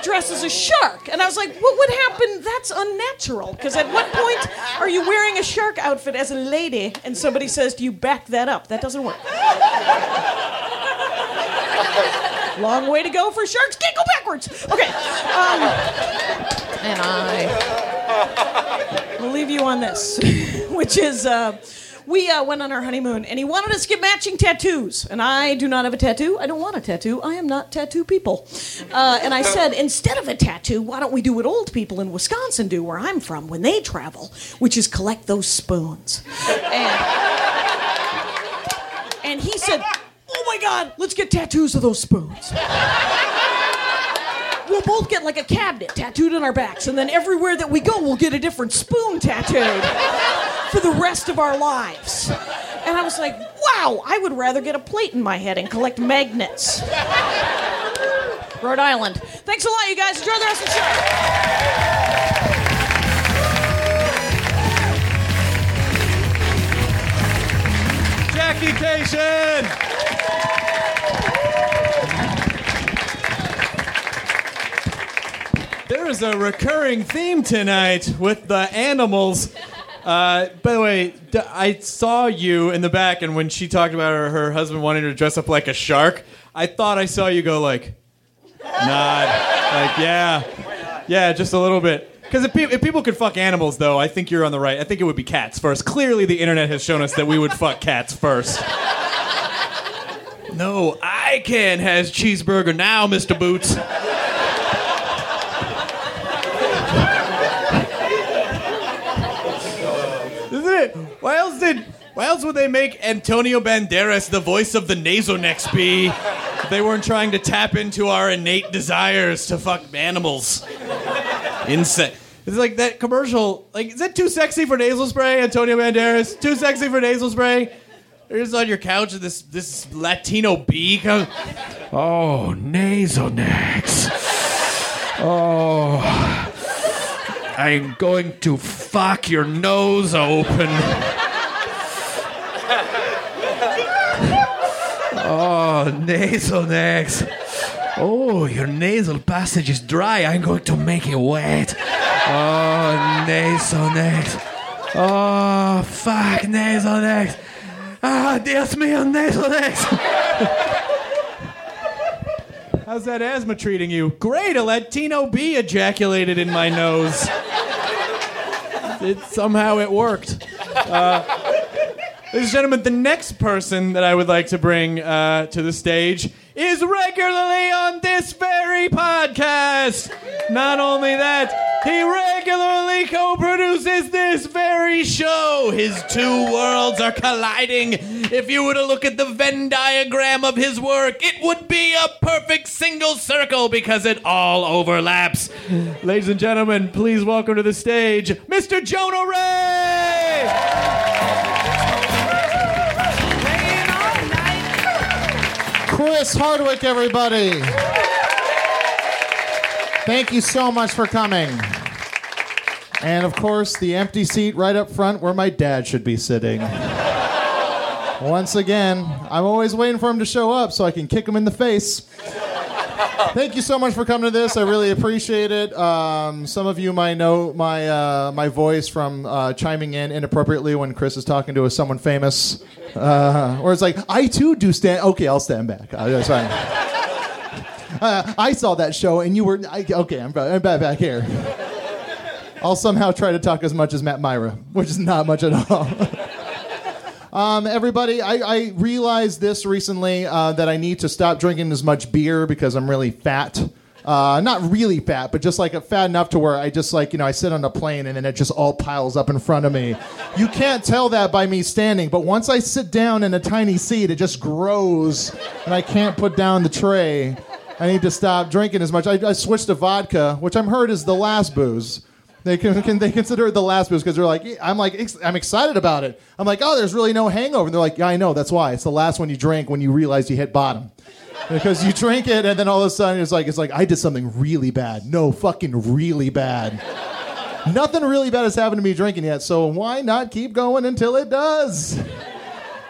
Dressed as a shark. And I was like, what would happen? That's unnatural. Because at what point are you wearing a shark outfit as a lady and somebody says, "Do you back that up?" That doesn't work. Long way to go for sharks. Can't go backwards. Okay. And I'll leave you on this, which is we went on our honeymoon, and he wanted us to get matching tattoos. And I do not have a tattoo. I don't want a tattoo. I am not tattoo people. And I said, instead of a tattoo, why don't we do what old people in Wisconsin do, where I'm from, when they travel, which is collect those spoons. And he said, oh, my God, let's get tattoos of those spoons. We'll both get, like, a cabinet tattooed on our backs, and then everywhere that we go, we'll get a different spoon tattooed for the rest of our lives. And I was like, wow, I would rather get a plate in my head and collect magnets. Rhode Island. Thanks a lot, you guys. Enjoy the rest of the show. Jackie Cation! There is a recurring theme tonight with the animals. By the way, I saw you in the back, and when she talked about her husband wanting her to dress up like a shark, I thought I saw you go like, nod, like, yeah. Yeah, just a little bit. Because if people could fuck animals, though, I think you're on the right. I think it would be cats first. Clearly, the internet has shown us that we would fuck cats first. No, I can has cheeseburger now, Mr. Boots. Isn't it? Why else would they make Antonio Banderas the voice of the Nasonex be? They weren't trying to tap into our innate desires to fuck animals. Insect. It's like that commercial. Like, is that too sexy for nasal spray, Antonio Banderas? Too sexy for nasal spray? You're just on your couch and this Latino bee comes. Oh, Nasonex. Oh, I'm going to fuck your nose open. Oh, Nasonex. Oh, your nasal passage is dry. I'm going to make it wet. Oh, Nasonex. Oh, fuck, Nasonex. Ah, Dios mío, Nasonex. How's that asthma treating you? Great, a Latino bee ejaculated in my nose. Somehow it worked. Ladies and gentlemen, the next person that I would like to bring to the stage is regularly on this very podcast. Not only that, he regularly co-produces this very show. His two worlds are colliding. If you were to look at the Venn diagram of his work, it would be a perfect single circle because it all overlaps. Ladies and gentlemen, please welcome to the stage, Mr. Jonah Ray! Chris Hardwick, everybody. Thank you so much for coming. And, of course, the empty seat right up front where my dad should be sitting. Once again, I'm always waiting for him to show up so I can kick him in the face. Thank you so much for coming to this. I really appreciate it. Some of you might know my my voice from chiming in inappropriately when Chris is talking to someone famous. Or it's like, I too do stand... Okay, I'll stand back. That's fine. I saw that show and you were... Okay, I'm back here. I'll somehow try to talk as much as Matt Mira, which is not much at all. Everybody, I realized this recently that I need to stop drinking as much beer because I'm really fat. Not really fat, but just like fat enough to where I just like, I sit on a plane and then it just all piles up in front of me. You can't tell that by me standing, but once I sit down in a tiny seat, it just grows and I can't put down the tray. I need to stop drinking as much. I switched to vodka, which I'm heard is the last booze. They consider it the last booze because they're like, I'm excited about it. I'm like, oh, there's really no hangover. And they're like, yeah, I know. That's why. It's the last one you drink when you realize you hit bottom. Because you drink it and then all of a sudden it's like I did something really bad. No, fucking really bad. Nothing really bad has happened to me drinking yet. So why not keep going until it does?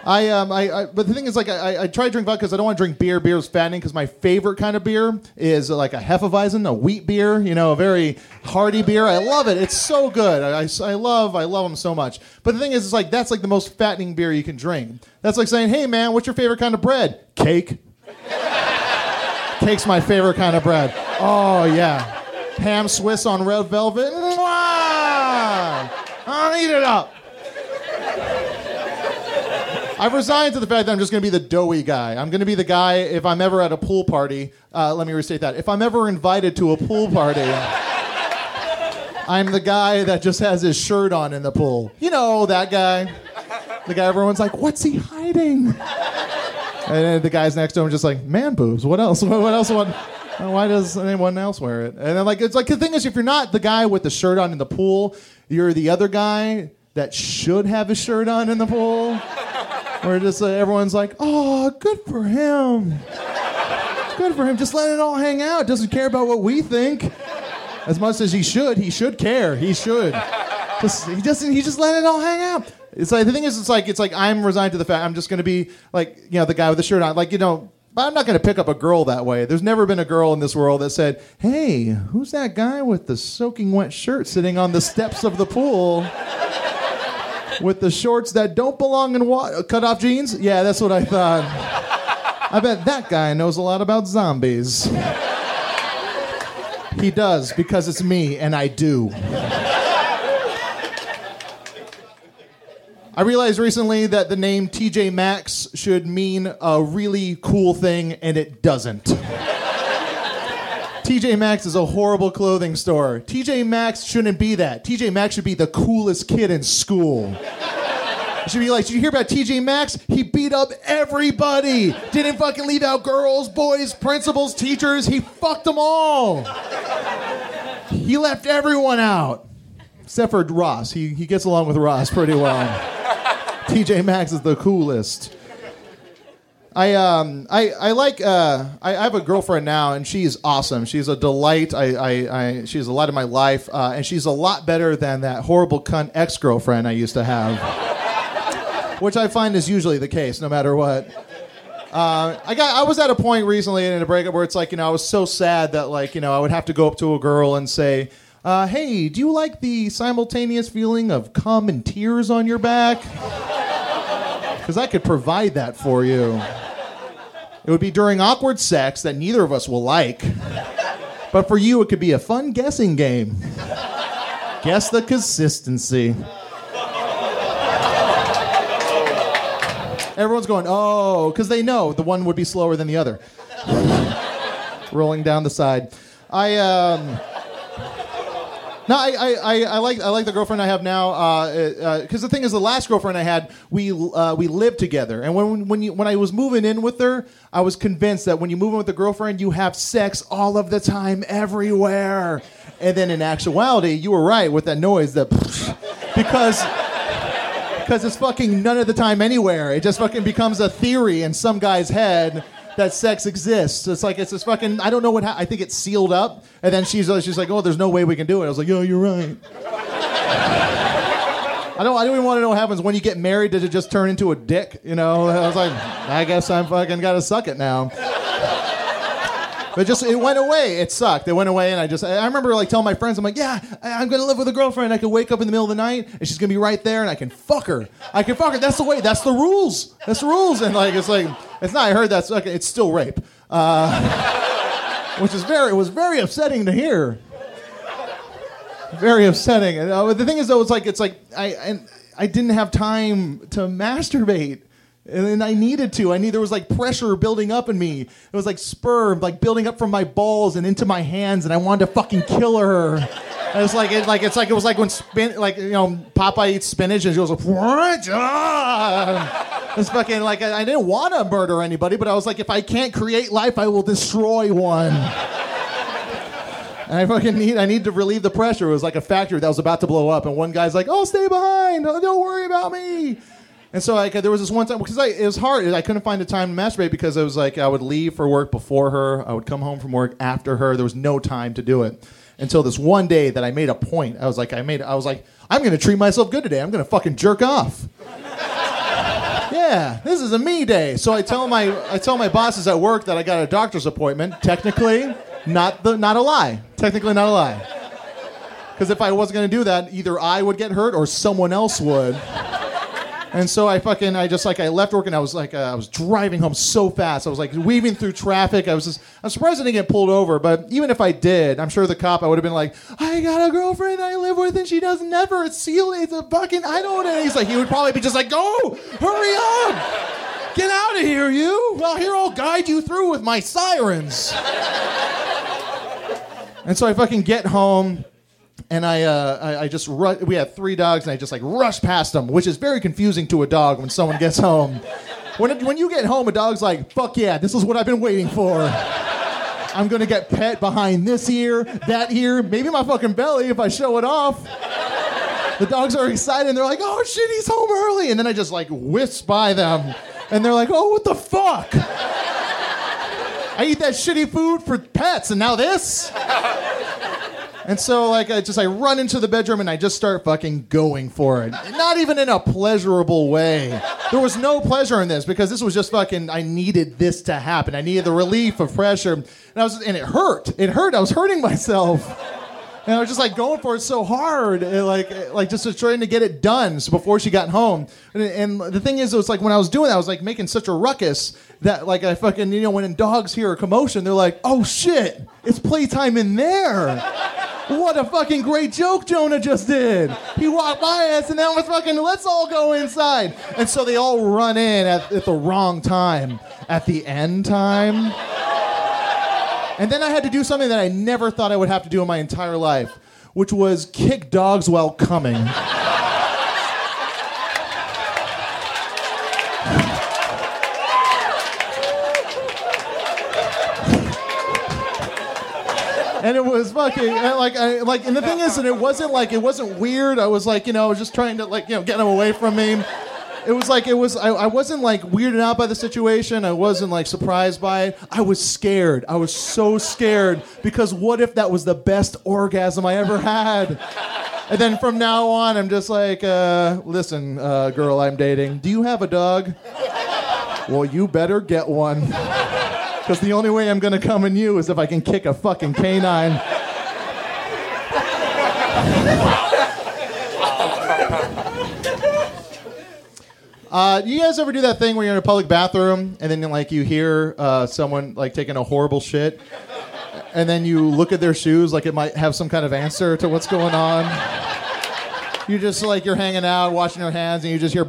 But the thing is, like, I try to drink vodka because I don't want to drink beer. Beer is fattening because my favorite kind of beer is like a Hefeweizen, a wheat beer, a very hearty beer. I love it. It's so good. I love them so much. But the thing is, it's like that's like the most fattening beer you can drink. That's like saying, hey, man, what's your favorite kind of bread? Cake. Cake's my favorite kind of bread. Oh, yeah. Ham Swiss on red velvet. Mwah! I'll eat it up. I've resigned to the fact that I'm just going to be the doughy guy. I'm going to be the guy if I'm ever at a pool party. Let me restate that. If I'm ever invited to a pool party, I'm the guy that just has his shirt on in the pool. You know, that guy. The guy everyone's like, what's he hiding? And then the guys next to him just like, man boobs, what else? What else? Why does anyone else wear it? And then like, it's like, the thing is, if you're not the guy with the shirt on in the pool, you're the other guy that should have his shirt on in the pool. Or just everyone's like, oh, good for him. Good for him. Just let it all hang out. Doesn't care about what we think. As much as he should care. He should. He just let it all hang out. It's like, the thing is, it's like I'm resigned to the fact I'm just going to be like, you know, the guy with the shirt on. Like, you know, but I'm not going to pick up a girl that way. There's never been a girl in this world that said, hey, who's that guy with the soaking wet shirt sitting on the steps of the pool? With the shorts that don't belong in water. Cut-off jeans? Yeah, that's what I thought. I bet that guy knows a lot about zombies. He does, because it's me, and I do. I realized recently that the name TJ Maxx should mean a really cool thing, and it doesn't. TJ Maxx is a horrible clothing store. TJ Maxx shouldn't be that. TJ Maxx should be the coolest kid in school. It should be like, did you hear about TJ Maxx? He beat up everybody. Didn't fucking leave out girls, boys, principals, teachers. He fucked them all. He left everyone out. Except for Ross. He gets along with Ross pretty well. TJ Maxx is the coolest. I have a girlfriend now, and she's awesome. She's a delight. She's a light of my life, and she's a lot better than that horrible cunt ex-girlfriend I used to have, which I find is usually the case, no matter what. I was at a point recently in a breakup where it's like, you know, I was so sad that, like, you know, I would have to go up to a girl and say, hey, do you like the simultaneous feeling of cum and tears on your back? Because I could provide that for you. It would be during awkward sex that neither of us will like. But for you, it could be a fun guessing game. Guess the consistency. Everyone's going, oh, because they know the one would be slower than the other. Rolling down the side. I like the girlfriend I have now, because the thing is, the last girlfriend I had, we lived together, and when I was moving in with her, I was convinced that when you move in with a girlfriend, you have sex all of the time, everywhere, and then in actuality, you were right with that noise that because it's fucking none of the time anywhere. It just fucking becomes a theory in some guy's head that sex exists. It's like, it's this fucking, I don't know what, I think it's sealed up. And then she's like, oh, there's no way we can do it. I was like, yo, you're right. I don't even want to know what happens when you get married. Does it just turn into a dick? You know, I was like, I guess I'm fucking gotta suck it now. But just, it went away. It sucked. It went away, and I remember like telling my friends, I'm like, yeah, I'm going to live with a girlfriend. I can wake up in the middle of the night, and she's going to be right there, and I can fuck her. That's the way. That's the rules. And like, it's not, I heard that's, okay, it's still rape. Which is it was very upsetting to hear. Very upsetting. And the thing is, though, it's like, I didn't have time to masturbate. And I needed to. There was like pressure building up in me. It was like sperm, like building up from my balls and into my hands, and I wanted to fucking kill her. And it was like when Popeye eats spinach, and she goes like, what? Ah! It's fucking like I didn't want to murder anybody, but I was like, if I can't create life, I will destroy one. And I need to relieve the pressure. It was like a factory that was about to blow up, and one guy's like, oh, stay behind, don't worry about me. And so there was this one time, because it was hard. I couldn't find a time to masturbate because it was like I would leave for work before her. I would come home from work after her. There was no time to do it until this one day that I made a point. I was like, I'm going to treat myself good today. I'm going to fucking jerk off. Yeah, this is a me day. So I tell my bosses at work that I got a doctor's appointment. Technically, not a lie. Technically not a lie. Because if I wasn't going to do that, either I would get hurt or someone else would. And so I left work and I was like, I was driving home so fast. I was like weaving through traffic. I'm surprised I didn't get pulled over, but even if I did, I'm sure the cop, I would have been like, I got a girlfriend I live with and she does never. It's a fucking, I don't know. He's like, he would probably be just like, go, hurry up. Get out of here, you. Well, here, I'll guide you through with my sirens. And so I fucking get home. And we had three dogs, and I just like rushed past them, which is very confusing to a dog when someone gets home. When you get home, a dog's like, fuck yeah, this is what I've been waiting for. I'm going to get pet behind this ear, that ear, maybe my fucking belly if I show it off. The dogs are excited, and they're like, oh shit, he's home early. And then I just like whisk by them, and they're like, oh, what the fuck? I eat that shitty food for pets, and now this? And so, I run into the bedroom and I just start fucking going for it. Not even in a pleasurable way. There was no pleasure in this because this was just fucking, I needed this to happen. I needed the relief of pressure. And it hurt. It hurt. I was hurting myself. And I was just, going for it so hard. And, just trying to get it done before she got home. And the thing is, it was, when I was doing that, I was, making such a ruckus that, I fucking, when dogs hear a commotion, they're like, oh, shit, it's playtime in there. What a fucking great joke Jonah just did. He walked by us, and that was fucking, let's all go inside. And so they all run in at the wrong time, at the end time. And then I had to do something that I never thought I would have to do in my entire life, which was kick dogs while coming. And it was fucking, and the thing is that it wasn't weird. I was I was just trying to, get him away from me. It was I wasn't, weirded out by the situation. I wasn't, surprised by it. I was scared. I was so scared because what if that was the best orgasm I ever had? And then from now on, I'm just listen, girl I'm dating, do you have a dog? Well, you better get one. Because the only way I'm going to come in you is if I can kick a fucking canine. You guys ever do that thing where you're in a public bathroom and then you hear someone taking a horrible shit and then you look at their shoes like it might have some kind of answer to what's going on? You just you're hanging out, washing your hands, and you just hear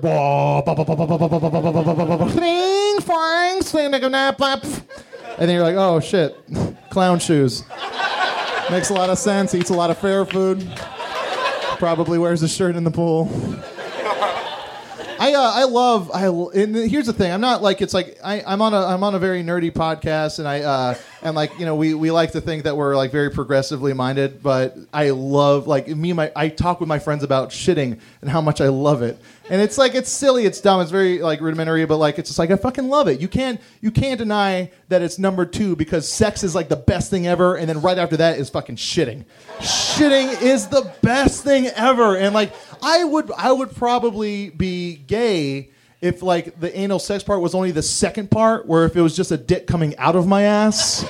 and then you're like, oh shit, clown shoes. Makes a lot of sense, eats a lot of fair food. Probably wears a shirt in the pool. And here's the thing, I'm not I'm on a very nerdy podcast, and we like to think that we're very progressively minded, but I love I talk with my friends about shitting and how much I love it, and it's it's silly, it's dumb, it's very rudimentary, but it's just I fucking love it. You can't deny that it's number two because sex is the best thing ever, and then right after that is fucking shitting. Shitting is the best thing ever, and I would probably be gay if the anal sex part was only the second part, where if it was just a dick coming out of my ass.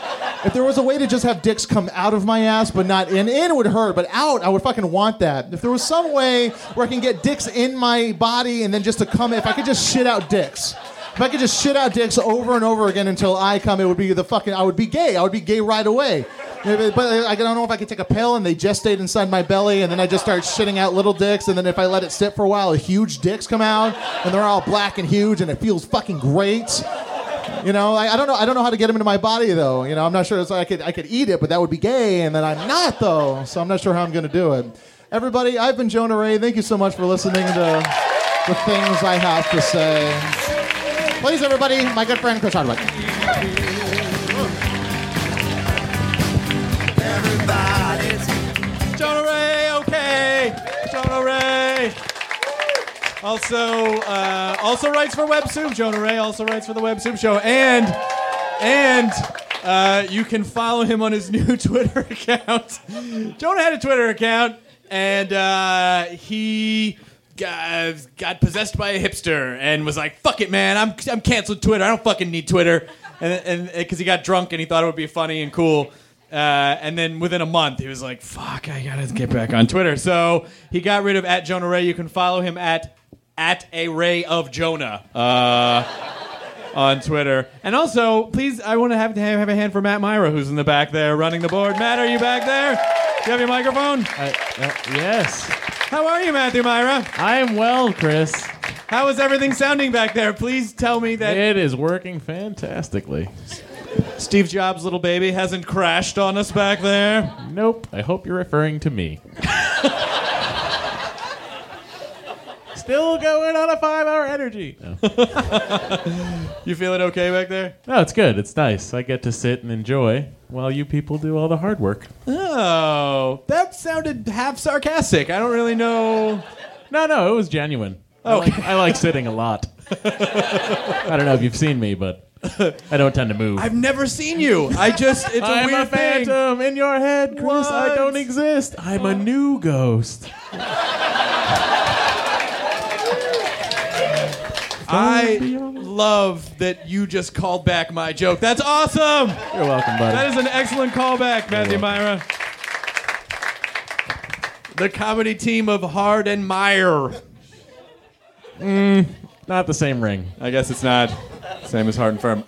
If there was a way to just have dicks come out of my ass but not in, it would hurt, but out, I would fucking want that. If there was some way where I can get dicks in my body and then just to come, if I could just shit out dicks. If I could just shit out dicks over and over again until I come, it would be the fucking, I would be gay. I would be gay right away. But I don't know if I could take a pill and they gestate inside my belly and then I just start shitting out little dicks, and then if I let it sit for a while, huge dicks come out and they're all black and huge and it feels fucking great. I don't know how to get them into my body though. I'm not sure. It's I could eat it, but that would be gay, and then I'm not though. So I'm not sure how I'm going to do it. Everybody, I've been Jonah Ray. Thank you so much for listening to the things I have to say. Please, everybody, my good friend Chris Hardwick. Everybody's Jonah Ray, okay. Jonah Ray. Also writes for WebSoup. Jonah Ray also writes for the WebSoup show. And you can follow him on his new Twitter account. Jonah had a Twitter account, and he got possessed by a hipster and was like, fuck it, man, I'm canceling Twitter. I don't fucking need Twitter. And because he got drunk and he thought it would be funny and cool. And then within a month, he was like, fuck, I gotta get back on Twitter. So he got rid of @JonahRay. You can follow him at at a Ray of Jonah on Twitter. And also, please, I want to have a hand for Matt Mira, who's in the back there running the board. Matt, are you back there? Do you have your microphone? Yes. How are you, Matthew Mira? I am well, Chris. How is everything sounding back there? Please tell me that... It is working fantastically. Steve Jobs' little baby hasn't crashed on us back there? Nope. I hope you're referring to me. Still going on a 5-hour energy. No. You feeling okay back there? No, it's good. It's nice. I get to sit and enjoy while you people do all the hard work. Oh, that sounded half sarcastic. I don't really know. No, it was genuine. Oh, I like sitting a lot. I don't know if you've seen me, but I don't tend to move. I've never seen you. It's a weird thing. I'm a phantom in your head, Chris. What? I don't exist. I'm a new ghost. I love that you just called back my joke. That's awesome. You're welcome, buddy. That is an excellent callback, Matthew Mira. The comedy team of Hard and Mire. Not the same ring. I guess it's not. Same as Hard and Firm.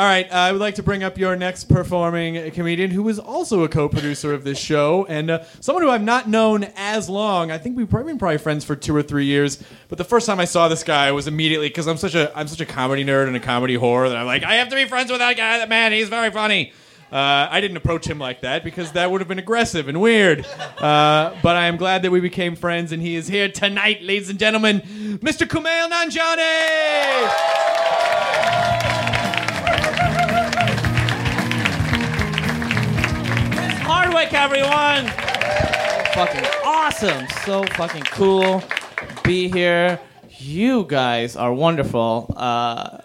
All right, I would like to bring up your next performing comedian, who is also a co-producer of this show, and someone who I've not known as long. I think we've probably been friends for 2 or 3 years. But the first time I saw this guy was immediately, because I'm such a comedy nerd and a comedy whore that I'm like, I have to be friends with that guy. That man, he's very funny. I didn't approach him like that because that would have been aggressive and weird. But I am glad that we became friends, and he is here tonight, ladies and gentlemen, Mr. Kumail Nanjiani. Hardwick, everyone! Fucking awesome. So fucking cool to be here. You guys are wonderful. That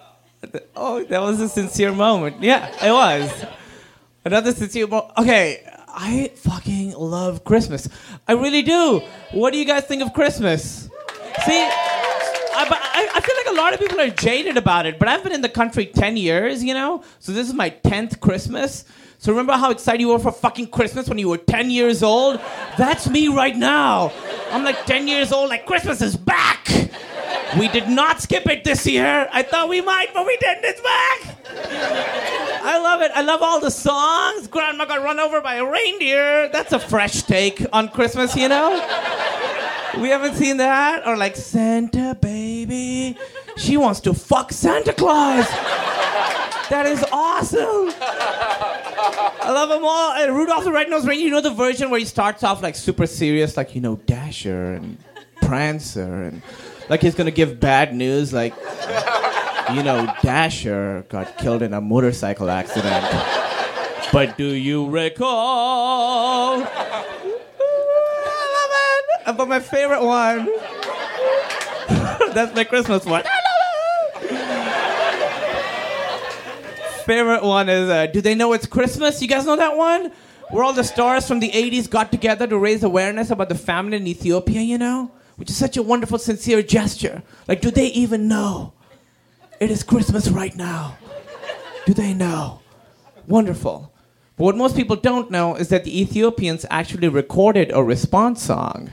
was a sincere moment. Yeah, it was. Another sincere moment. Okay, I fucking love Christmas. I really do. What do you guys think of Christmas? See, I feel like a lot of people are jaded about it, but I've been in the country 10 years, you know? So this is my 10th Christmas. So remember how excited you were for fucking Christmas when you were 10 years old? That's me right now. I'm like 10 years old, like Christmas is back. We did not skip it this year. I thought we might, but we didn't. It's back. I love it. I love all the songs. Grandma got run over by a reindeer. That's a fresh take on Christmas, you know? We haven't seen that. Or like Santa baby. She wants to fuck Santa Claus. That is awesome. I love them all. And Rudolph the Red-Nosed Reindeer, you know the version where he starts off like super serious, like, you know, Dasher and Prancer, and like he's going to give bad news, like, you know, Dasher got killed in a motorcycle accident. But do you recall? Ooh, I love it. But my favorite one, that's my Christmas one. Favorite one is, do they know it's Christmas? You guys know that one? Where all the stars from the 80s got together to raise awareness about the famine in Ethiopia, you know? Which is such a wonderful, sincere gesture. Like, do they even know? It is Christmas right now. Do they know? Wonderful. But what most people don't know is that the Ethiopians actually recorded a response song.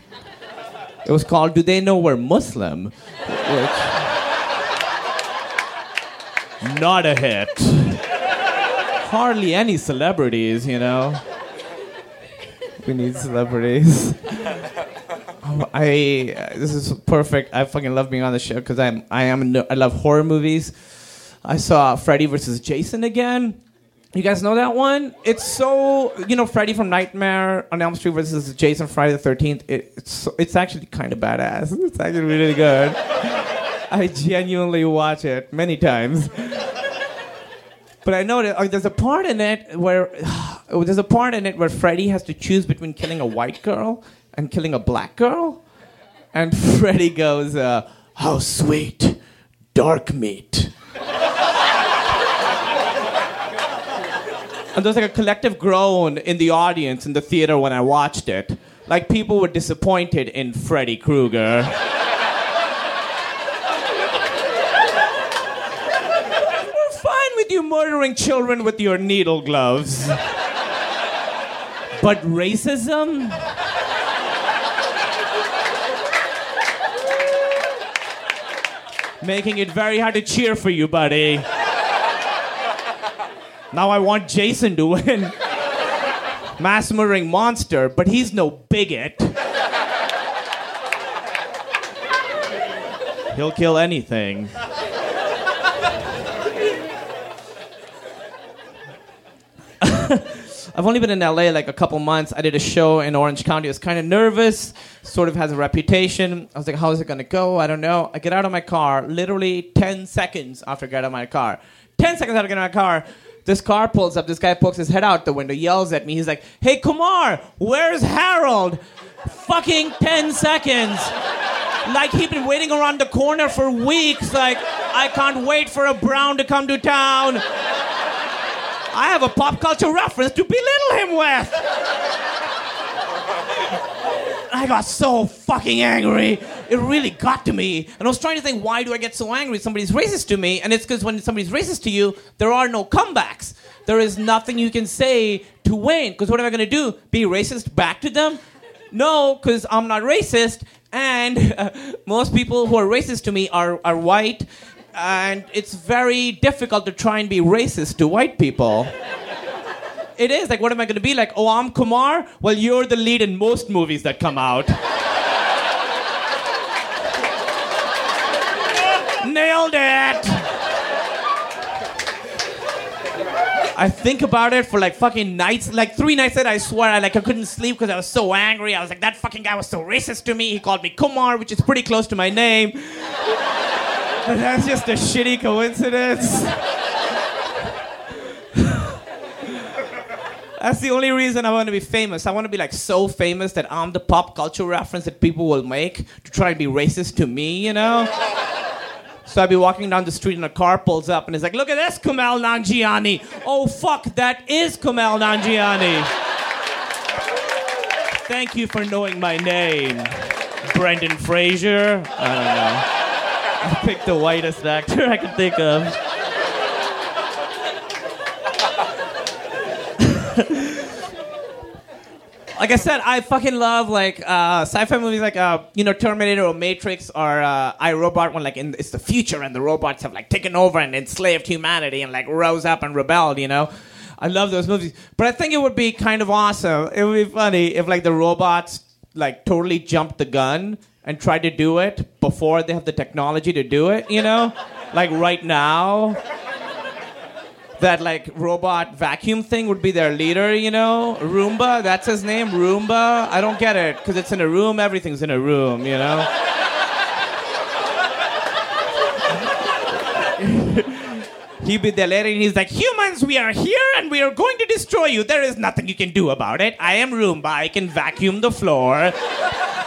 It was called, Do They Know We're Muslim? Which... Not a hit. Hardly any celebrities, you know. We need celebrities. This is perfect. I fucking love being on the show because I love horror movies. I saw Freddy vs. Jason again. You guys know that one? It's so, you know, Freddy from Nightmare on Elm Street vs. Jason, Friday the 13th. It's actually kind of badass. It's actually really good. I genuinely watch it many times. But I know that there's a part in it where Freddy has to choose between killing a white girl and killing a black girl, and Freddy goes, "How sweet, dark meat." And there's like a collective groan in the audience in the theater when I watched it. Like people were disappointed in Freddy Krueger. You murdering children with your needle gloves. But racism? making it very hard to cheer for you, buddy. Now I want Jason to win. Mass murdering monster, but he's no bigot. He'll kill anything. I've only been in LA like a couple months. I did a show in Orange County. I was kind of nervous, sort of has a reputation. I was like, how is it going to go? I don't know. I get out of my car, literally 10 seconds after I get out of my car. 10 seconds after I get out of my car, this car pulls up. This guy pokes his head out the window, yells at me. He's like, hey, Kumar, where's Harold? Fucking 10 seconds. Like, he'd been waiting around the corner for weeks. Like, I can't wait for a Brown to come to town. I have a pop culture reference to belittle him with. I got so fucking angry. It really got to me. And I was trying to think, why do I get so angry? Somebody's racist to me. And it's because when somebody's racist to you, there are no comebacks. There is nothing you can say to win. Because what am I going to do? Be racist back to them? No, because I'm not racist. And most people who are racist to me are white. And it's very difficult to try and be racist to white people. It is. Like, what am I going to be like? Oh, I'm Kumar? Well, you're the lead in most movies that come out. Nailed it! I think about it for like fucking nights. Like 3 nights later, I swear, I couldn't sleep because I was so angry. I was like, that fucking guy was so racist to me. He called me Kumar, which is pretty close to my name. But that's just a shitty coincidence. That's the only reason I want to be famous. I want to be like so famous that I'm the pop culture reference that people will make to try and be racist to me, you know? So I'd be walking down the street and a car pulls up and it's like, look at this, Kumail Nanjiani. Oh, fuck, that is Kumail Nanjiani. Thank you for knowing my name, Brendan Fraser. I don't know. I picked the whitest actor I could think of. Like I said, I fucking love like sci-fi movies, like Terminator or Matrix or iRobot. When like it's the future and the robots have like taken over and enslaved humanity and like rose up and rebelled, you know. I love those movies, but I think it would be kind of awesome. It would be funny if like the robots like totally jumped the gun and try to do it before they have the technology to do it, you know? Like right now, that like robot vacuum thing would be their leader, you know? Roomba, that's his name, Roomba. I don't get it, because it's in a room, everything's in a room, you know? He'd be there later and he's like, humans, we are here and we are going to destroy you. There is nothing you can do about it. I am Roomba, I can vacuum the floor.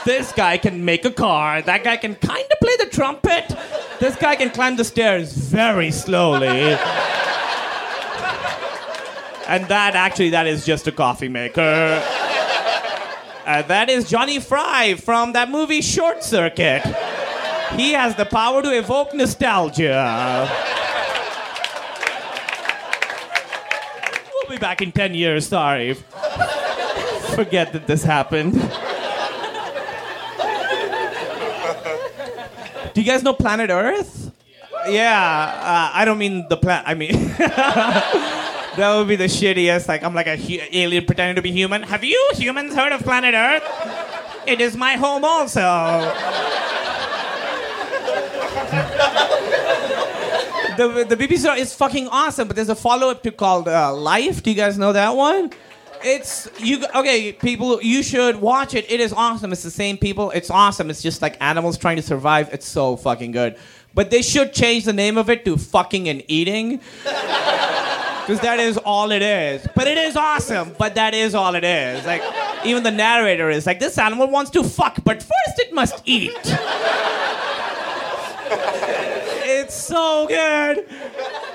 This guy can make a car. That guy can kind of play the trumpet. This guy can climb the stairs very slowly. And that is just a coffee maker. That is Johnny Fry from that movie Short Circuit. He has the power to evoke nostalgia. We'll be back in 10 years, sorry. Forget that this happened. Do you guys know Planet Earth? Yeah, I don't mean the planet. I mean, that would be the shittiest. Like, I'm like a alien pretending to be human. Have you humans heard of Planet Earth? It is my home also. The BBC show is fucking awesome, but there's a follow-up to called Life. Do you guys know that one? Okay, people, you should watch it. It is awesome. It's the same people. It's awesome. It's just like animals trying to survive. It's so fucking good. But they should change the name of it to Fucking and Eating. Because that is all it is. But it is awesome. But that is all it is. Like, even the narrator is like, this animal wants to fuck, but first it must eat. It's so good.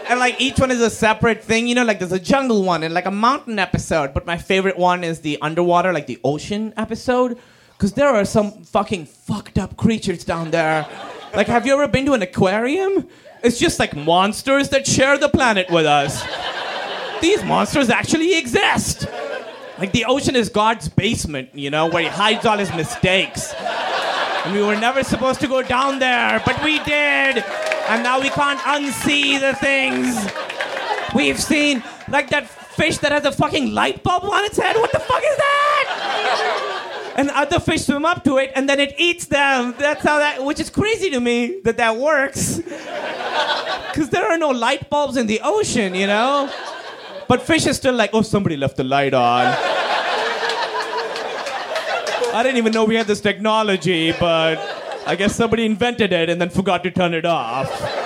And like each one is a separate thing, you know, like there's a jungle one and like a mountain episode. But my favorite one is the underwater, like the ocean episode. Because there are some fucking fucked up creatures down there. Like, have you ever been to an aquarium? It's just like monsters that share the planet with us. These monsters actually exist. Like the ocean is God's basement, you know, where he hides all his mistakes. And we were never supposed to go down there, but we did. and now we can't unsee the things we've seen. Like that fish that has a fucking light bulb on its head. What the fuck is that? And other fish swim up to it, and then it eats them. That's how that... Which is crazy to me that that works. Because there are no light bulbs in the ocean, you know? But fish is still like, oh, somebody left the light on. I didn't even know we had this technology, but I guess somebody invented it and then forgot to turn it off.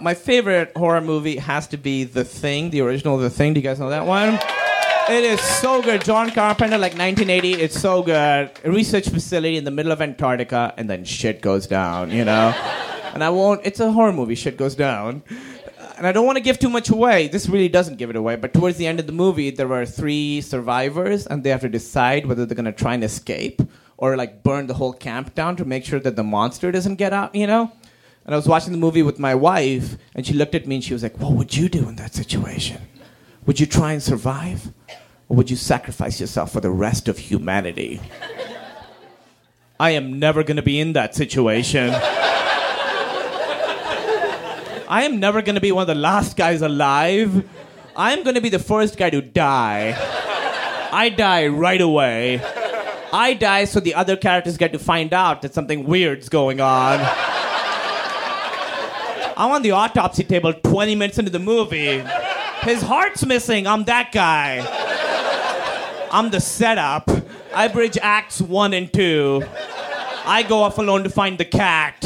My favorite horror movie has to be The Thing, the original The Thing. Do you guys know that one? It is so good. John Carpenter, like 1980. It's so good. A research facility in the middle of Antarctica, and then shit goes down, you know? And I won't... It's a horror movie. Shit goes down. And I don't want to give too much away. This really doesn't give it away. But towards the end of the movie, there were 3 survivors, and they have to decide whether they're going to try and escape or, like, burn the whole camp down to make sure that the monster doesn't get out, you know? And I was watching the movie with my wife, and she looked at me, and she was like, what would you do in that situation? Would you try and survive? Or would you sacrifice yourself for the rest of humanity? I am never going to be in that situation. I am never going to be one of the last guys alive. I am going to be the first guy to die. I die right away. I die so the other characters get to find out that something weird's going on. I'm on the autopsy table 20 minutes into the movie. His heart's missing. I'm that guy. I'm the setup. I bridge acts 1 and 2. I go off alone to find the cat.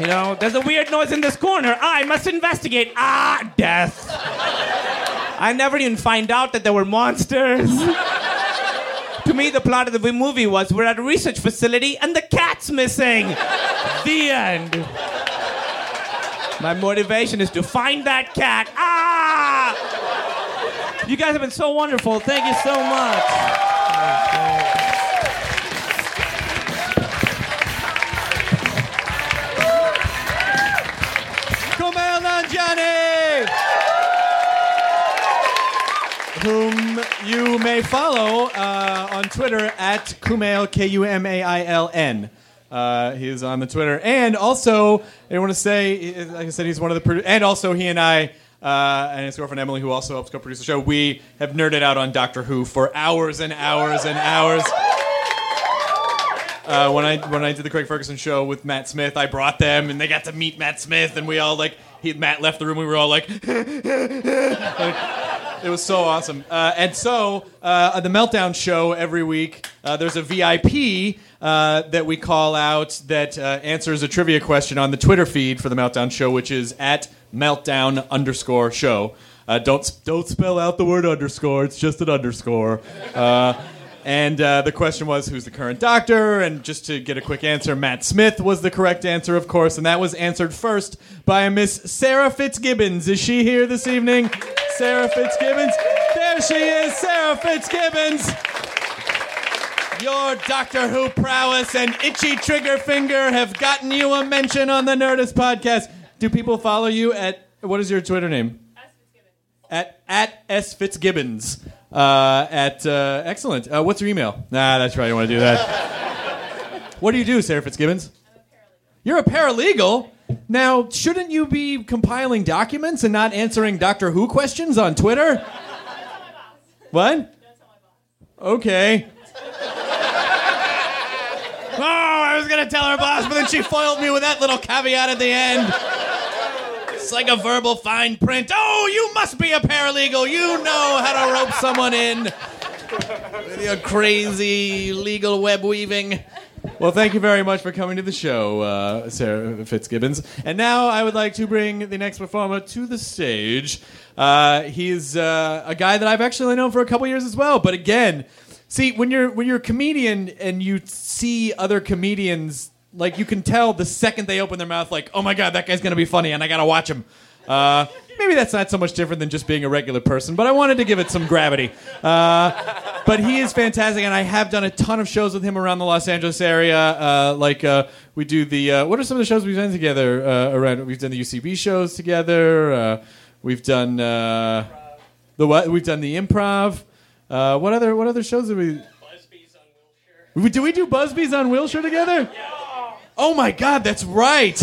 You know, there's a weird noise in this corner. I must investigate. Ah, death. I never even find out that there were monsters. To me, the plot of the movie was we're at a research facility and the cat's missing. The end. My motivation is to find that cat. Ah! You guys have been so wonderful. Thank you so much. Kumail Nanjiani! Whom you may follow on Twitter at Kumail, Kumailn. He is on the Twitter. And also, I want to say, like I said, he's one of the producers. And also, he and I, and his girlfriend Emily, who also helps co-produce the show, we have nerded out on Doctor Who for hours and hours and hours. When I did the Craig Ferguson show with Matt Smith, I brought them, and they got to meet Matt Smith, and we all, like, Matt left the room, we were all like... It was so awesome. And so, at the Meltdown show every week, there's a VIP that we call out that answers a trivia question on the Twitter feed for the Meltdown show, which is at Meltdown_show. Don't spell out the word underscore. It's just an underscore. And the question was, who's the current doctor? And just to get a quick answer, Matt Smith was the correct answer, of course. And that was answered first by Miss Sarah Fitzgibbons. Is she here this evening? Sarah Fitzgibbons. There she is, Sarah Fitzgibbons. Your Doctor Who prowess and itchy trigger finger have gotten you a mention on the Nerdist podcast. Do people follow you at, what is your Twitter name? At S. Fitzgibbons. Excellent. What's your email? Nah, that's right. You want to do that. What do you do, Sarah Fitzgibbons? I'm a paralegal. You're a paralegal? Now, shouldn't you be compiling documents and not answering Doctor Who questions on Twitter? That's not my boss. What? That's not my boss. Okay. Oh, I was going to tell her boss, but then she foiled me with that little caveat at the end. It's like a verbal fine print. Oh, you must be a paralegal. You know how to rope someone in with your crazy legal web weaving. Well, thank you very much for coming to the show, Sarah Fitzgibbons. And now I would like to bring the next performer to the stage. He's a guy that I've actually known for a couple years as well. But again, see, when you're a comedian and you see other comedians, like, you can tell the second they open their mouth, like, oh my God, that guy's going to be funny and I got to watch him. Maybe that's not so much different than just being a regular person, but I wanted to give it some gravity. But he is fantastic, and I have done a ton of shows with him around the Los Angeles area. We do the... what are some of the shows we've done together around... We've done the UCB shows together. We've done the what? We've done the Improv. What other shows did we? Busby's on Wilshire. Did we do Busby's on Wilshire together? Yeah. Oh my God, that's right.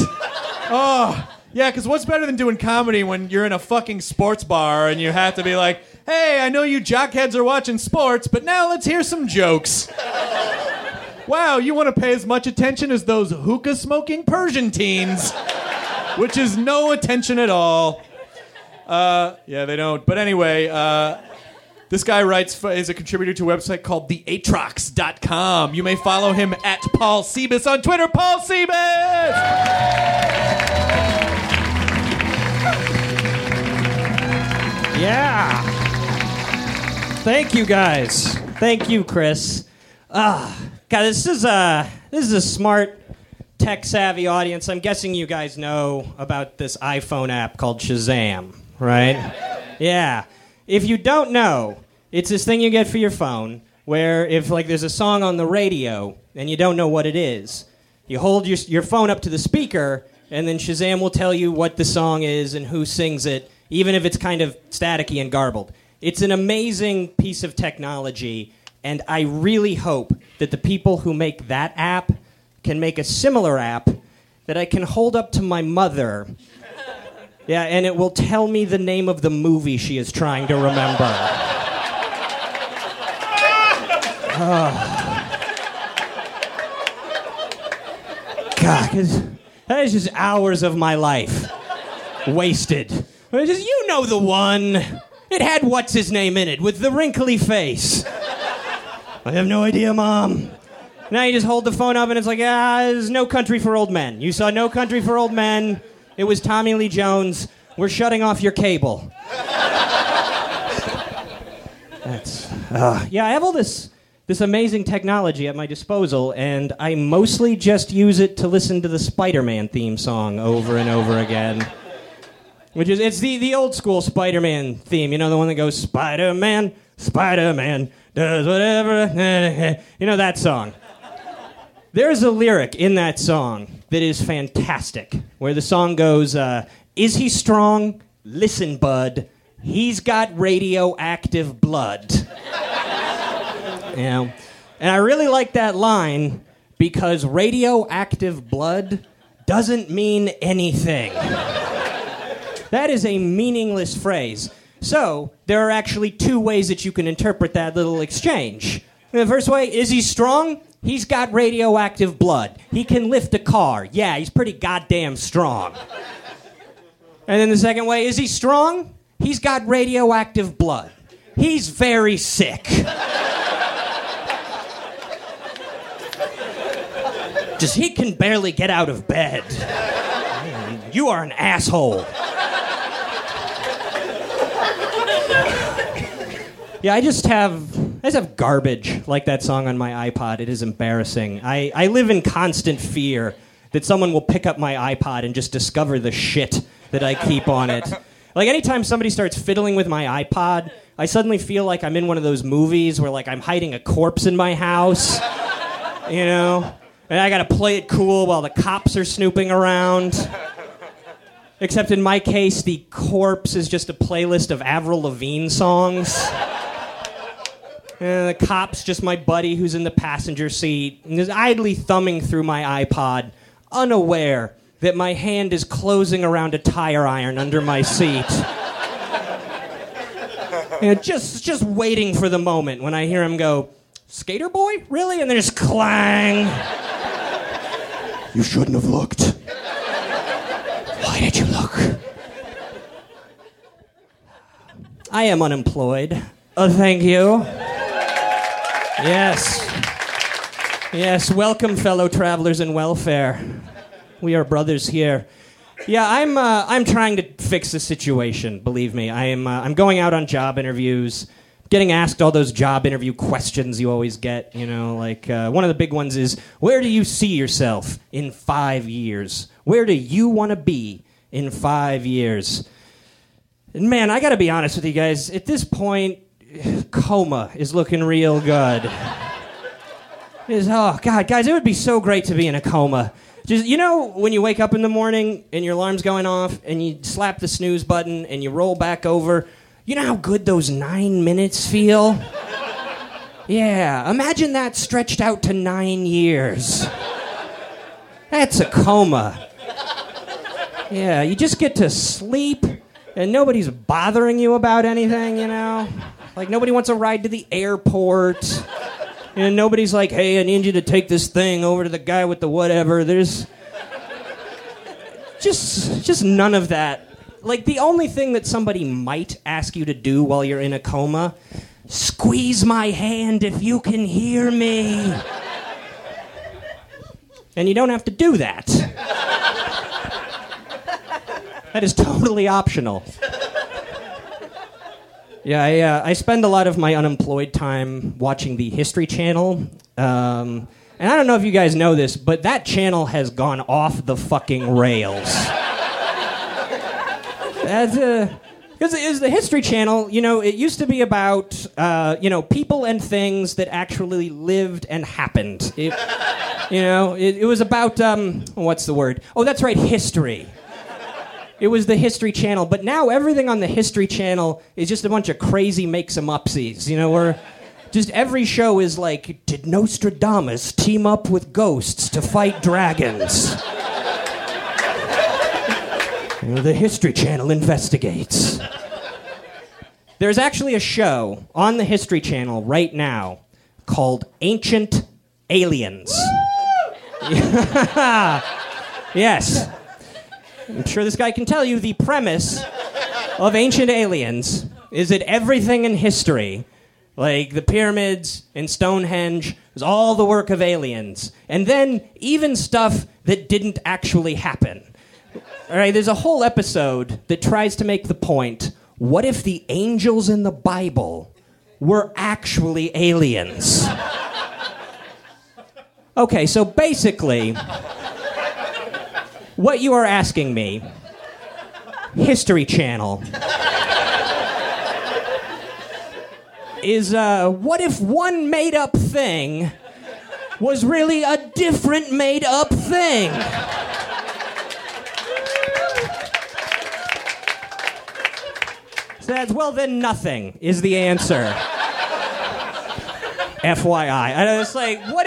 Oh yeah, because what's better than doing comedy when you're in a fucking sports bar and you have to be like, hey, I know you jockheads are watching sports, but now let's hear some jokes. Wow, you want to pay as much attention as those hookah-smoking Persian teens, which is no attention at all. Yeah, they don't. But anyway, this guy is a contributor to a website called theatrox.com. You may follow him at Paul Sebus on Twitter. Paul Sebus! Yeah. Thank you, guys. Thank you, Chris. God, this is a smart, tech-savvy audience. I'm guessing you guys know about this iPhone app called Shazam, right? Yeah. If you don't know, it's this thing you get for your phone where if like there's a song on the radio and you don't know what it is, you hold your phone up to the speaker and then Shazam will tell you what the song is and who sings it, even if it's kind of staticky and garbled. It's an amazing piece of technology, and I really hope that the people who make that app can make a similar app that I can hold up to my mother. Yeah, and it will tell me the name of the movie she is trying to remember. Oh. God, that is just hours of my life wasted. Just, you know the one. It had what's-his-name in it with the wrinkly face. I have no idea, Mom. Now you just hold the phone up and it's like, there's No Country for Old Men. You saw No Country for Old Men. It was Tommy Lee Jones. We're shutting off your cable. Yeah, I have all this amazing technology at my disposal, and I mostly just use it to listen to the Spider-Man theme song over and over again. Which is, it's the old school Spider-Man theme, you know, the one that goes, Spider-Man, Spider-Man, does whatever, you know, that song. There's a lyric in that song that is fantastic, where the song goes, is he strong? Listen, bud, he's got radioactive blood. You know, and I really like that line because radioactive blood doesn't mean anything. That is a meaningless phrase. So, there are actually two ways that you can interpret that little exchange. The first way, is he strong? He's got radioactive blood. He can lift a car. Yeah, he's pretty goddamn strong. And then the second way, is he strong? He's got radioactive blood. He's very sick. Just, he can barely get out of bed. Man, you are an asshole. Yeah, I just have garbage like that song on my iPod. It is embarrassing. I live in constant fear that someone will pick up my iPod and just discover the shit that I keep on it. Like anytime somebody starts fiddling with my iPod, I suddenly feel like I'm in one of those movies where like I'm hiding a corpse in my house, you know, and I gotta play it cool while the cops are snooping around. Except in my case, the corpse is just a playlist of Avril Lavigne songs. And the cop's just my buddy who's in the passenger seat and is idly thumbing through my iPod, unaware that my hand is closing around a tire iron under my seat. You know, just waiting for the moment when I hear him go, Skater Boy? Really? And then just clang. You shouldn't have looked. Why did you look? I am unemployed. Oh, thank you. Yes. Yes, welcome, fellow travelers in welfare. We are brothers here. Yeah, I'm trying to fix the situation, believe me. I'm going out on job interviews, getting asked all those job interview questions you always get, you know, like one of the big ones is, where do you see yourself in 5 years? Where do you want to be in 5 years? And man, I got to be honest with you guys, at this point, coma is looking real good. Guys, it would be so great to be in a coma. Just, you know, when you wake up in the morning and your alarm's going off and you slap the snooze button and you roll back over, you know how good those 9 minutes feel? Yeah, imagine that stretched out to 9 years. That's a coma. Yeah, you just get to sleep and nobody's bothering you about anything, you know? Like, nobody wants a ride to the airport. And nobody's like, hey, I need you to take this thing over to the guy with the whatever. There's just none of that. Like, the only thing that somebody might ask you to do while you're in a coma, squeeze my hand if you can hear me. And you don't have to do that. That is totally optional. Yeah, I spend a lot of my unemployed time watching the History Channel. And I don't know if you guys know this, but that channel has gone off the fucking rails. Because it is the History Channel, you know, it used to be about, you know, people and things that actually lived and happened. It, you know, it was about, what's the word? Oh, that's right, history. It was the History Channel, but now everything on the History Channel is just a bunch of crazy make-some-upsies, you know, where just every show is like, did Nostradamus team up with ghosts to fight dragons? You know, the History Channel investigates. There's actually a show on the History Channel right now called Ancient Aliens. Yes. I'm sure this guy can tell you the premise of Ancient Aliens is that everything in history, like the pyramids and Stonehenge, is all the work of aliens. And then even stuff that didn't actually happen. All right, there's a whole episode that tries to make the point, what if the angels in the Bible were actually aliens? Okay, so basically... what you are asking me, History Channel, is what if one made-up thing was really a different made-up thing? So that's, well, then nothing is the answer. FYI. And it's like, what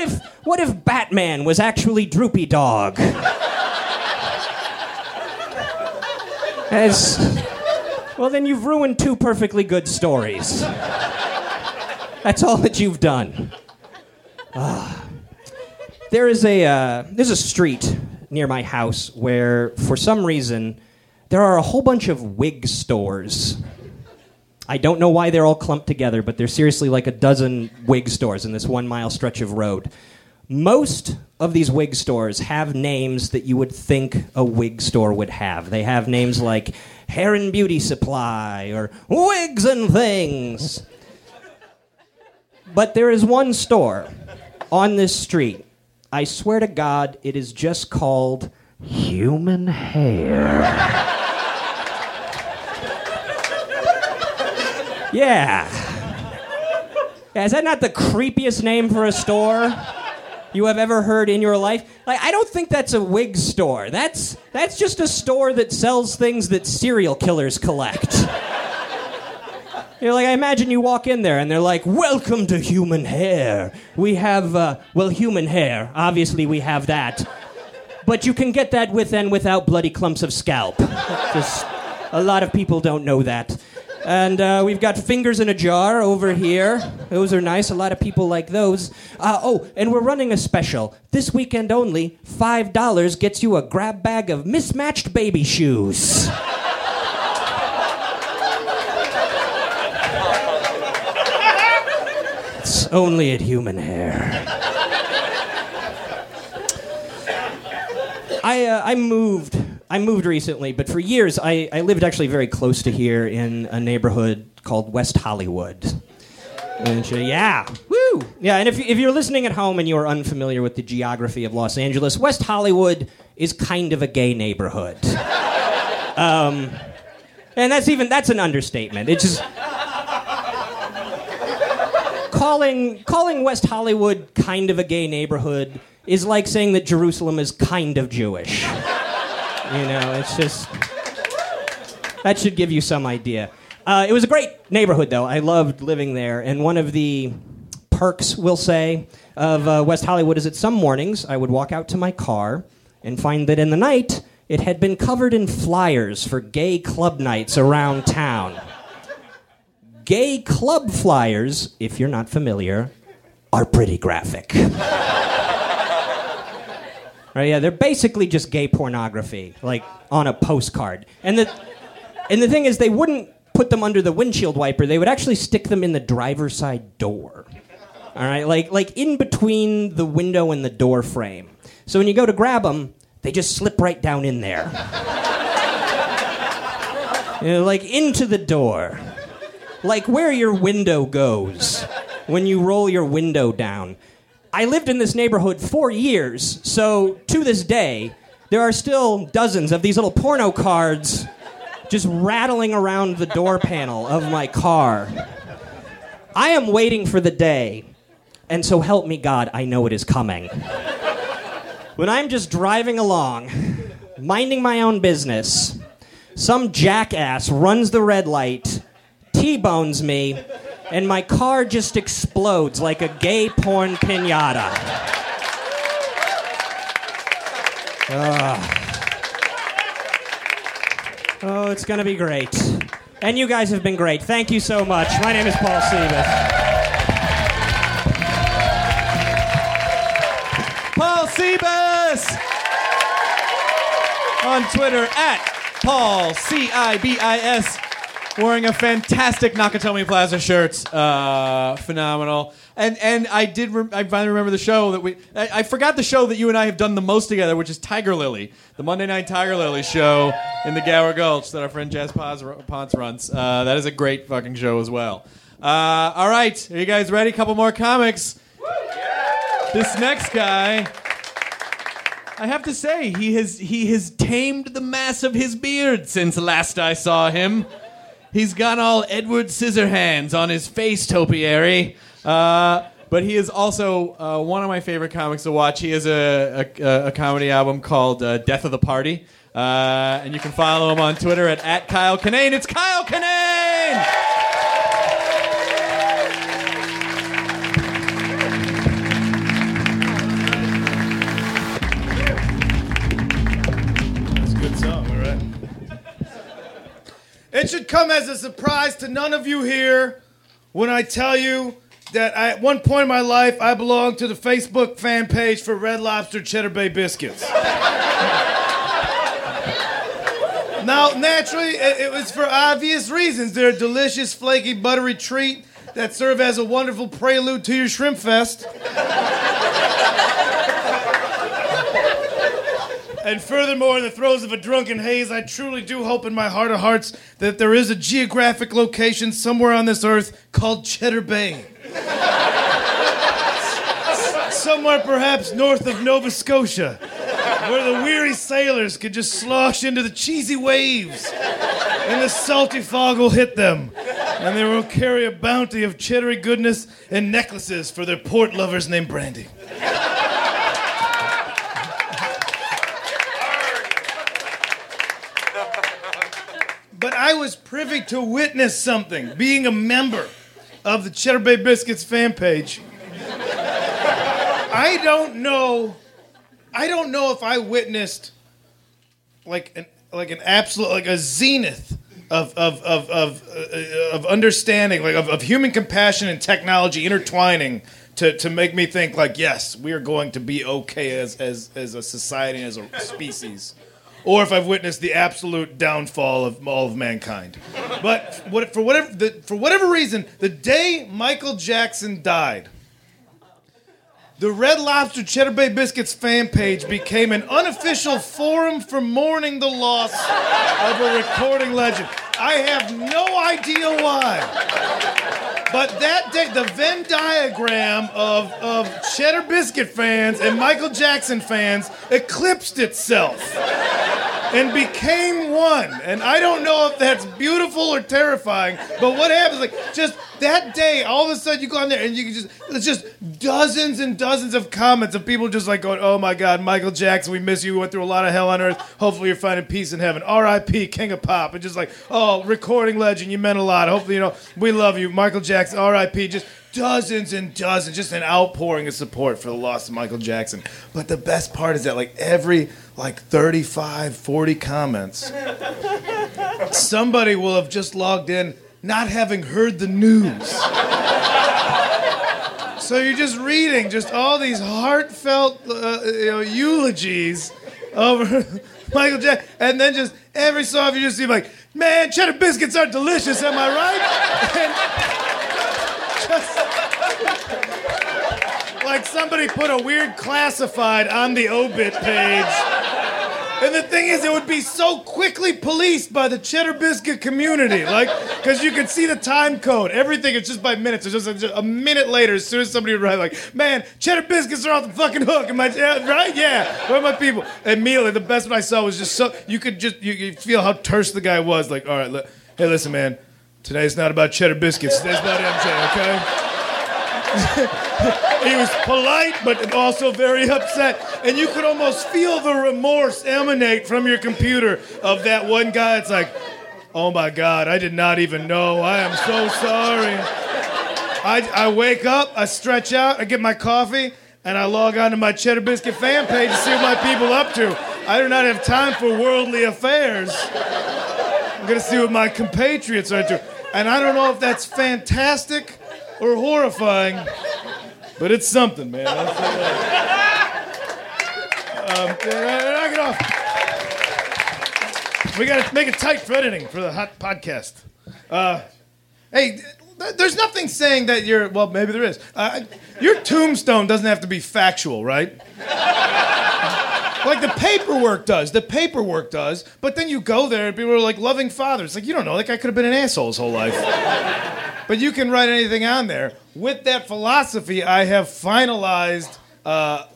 if Batman was actually Droopy Dog? As, well, then you've ruined two perfectly good stories. That's all that you've done. There is there's a street near my house where, for some reason, there are a whole bunch of wig stores. I don't know why they're all clumped together, but there's seriously like a dozen wig stores in this 1 mile stretch of road. Most of these wig stores have names that you would think a wig store would have. They have names like Hair and Beauty Supply or Wigs and Things. But there is one store on this street. I swear to God, it is just called Human Hair. Yeah. Is that not the creepiest name for a store you have ever heard in your life? Like, I don't think that's a wig store. That's just a store that sells things that serial killers collect. You're like, I imagine you walk in there and they're like, welcome to Human Hair. We have, human hair. Obviously we have that. But you can get that with and without bloody clumps of scalp. Just, a lot of people don't know that. And we've got Fingers in a Jar over here. Those are nice. A lot of people like those. And we're running a special. This weekend only, $5 gets you a grab bag of mismatched baby shoes. It's only at Human Hair. I moved recently, but for years I lived actually very close to here in a neighborhood called West Hollywood. And, yeah, woo! Yeah, and if you're listening at home and you are unfamiliar with the geography of Los Angeles, West Hollywood is kind of a gay neighborhood. And that's an understatement. It's just calling West Hollywood kind of a gay neighborhood is like saying that Jerusalem is kind of Jewish. You know, it's just... That should give you some idea. It was a great neighborhood, though. I loved living there. And one of the perks, we'll say, of West Hollywood is that some mornings I would walk out to my car and find that in the night it had been covered in flyers for gay club nights around town. Gay club flyers, if you're not familiar, are pretty graphic. Right? Yeah, they're basically just gay pornography, like on a postcard. And the thing is, they wouldn't put them under the windshield wiper. They would actually stick them in the driver's side door. All right, like in between the window and the door frame. So when you go to grab them, they just slip right down in there, you know, like into the door, like where your window goes when you roll your window down. I lived in this neighborhood 4 years, so to this day, there are still dozens of these little porno cards just rattling around the door panel of my car. I am waiting for the day, and so help me God, I know it is coming. When I'm just driving along, minding my own business, some jackass runs the red light, T-bones me, and my car just explodes like a gay porn pinata. Ugh. Oh, it's going to be great. And you guys have been great. Thank you so much. My name is Paul Sebus. Paul Sebus! On Twitter @PaulCibis. Wearing a fantastic Nakatomi Plaza shirt. Phenomenal. And I finally remember the show that I forgot the show that you and I have done the most together, which is Tiger Lily, the Monday Night Tiger Lily show in the Gower Gulch that our friend Jazz Ponce runs. That is a great fucking show as well. All right, are you guys ready? Couple more comics. This next guy, I have to say, he has tamed the mass of his beard since last I saw him. He's got all Edward Scissorhands on his face topiary. But he is also one of my favorite comics to watch. He has a comedy album called Death of the Party. And you can follow him on Twitter at Kyle Kinane. It's Kyle Kinane! That's a good song, all right. It should come as a surprise to none of you here when I tell you that at one point in my life, I belonged to the Facebook fan page for Red Lobster Cheddar Bay Biscuits. Now, naturally, it was for obvious reasons. They're a delicious, flaky, buttery treat that serve as a wonderful prelude to your shrimp fest. And furthermore, in the throes of a drunken haze, I truly do hope in my heart of hearts that there is a geographic location somewhere on this earth called Cheddar Bay. Somewhere perhaps north of Nova Scotia, where the weary sailors could just slosh into the cheesy waves and the salty fog will hit them, and they will carry a bounty of cheddary goodness and necklaces for their port lovers named Brandy. But I was privy to witness something, being a member of the Cheddar Bay Biscuits fan page. I don't know if I witnessed like an absolute, like a zenith of understanding, like of human compassion and technology intertwining to make me think like, yes, we are going to be okay as a society, as a species. Or if I've witnessed the absolute downfall of all of mankind. But for whatever reason, the day Michael Jackson died, the Red Lobster Cheddar Bay Biscuits fan page became an unofficial forum for mourning the loss of a recording legend. I have no idea why. But that day, the Venn diagram of Cheddar Biscuit fans and Michael Jackson fans eclipsed itself and became one. And I don't know if that's beautiful or terrifying, but what happens, like, just that day, all of a sudden you go on there and you can just dozens and dozens of comments of people just like going, oh my God, Michael Jackson, we miss you. We went through a lot of hell on earth. Hopefully you're finding peace in heaven. R.I.P. King of Pop. And just like, oh, recording legend, you meant a lot. Hopefully, you know, we love you. Michael Jackson, R.I.P. Just dozens and dozens. Just an outpouring of support for the loss of Michael Jackson. But the best part is that like every like 35, 40 comments, somebody will have just logged in not having heard the news. So you're just reading just all these heartfelt eulogies over Michael Jackson, and then just every so often you just see like, man, cheddar biscuits are delicious, am I right? And just like somebody put a weird classified on the obit page. And the thing is, it would be so quickly policed by the cheddar biscuit community, like, because you could see the time code, everything. It's just by minutes. It's just a minute later, as soon as somebody would write, like, "Man, cheddar biscuits are off the fucking hook." Am I right? Yeah. Where are my people? Immediately, the best one I saw was just so you feel how terse the guy was. Like, all right, hey, listen, man, today's not about cheddar biscuits. Today's about MJ, okay? He was polite, but also very upset. And you could almost feel the remorse emanate from your computer of that one guy. It's like, oh my God, I did not even know. I am so sorry. I wake up, I stretch out, I get my coffee, and I log on to my Cheddar Biscuit fan page to see what my people are up to. I do not have time for worldly affairs. I'm going to see what my compatriots are up to. And I don't know if that's fantastic or horrifying, but it's something, man. Knock it off. We gotta make it tight for editing for the hot podcast. Hey, there's nothing saying that you're. Well, maybe there is. Your tombstone doesn't have to be factual, right? Like the paperwork does. The paperwork does. But then you go there and people are like, loving father. It's like, you don't know. That guy could have been an asshole his whole life. But you can write anything on there. With that philosophy, I have finalized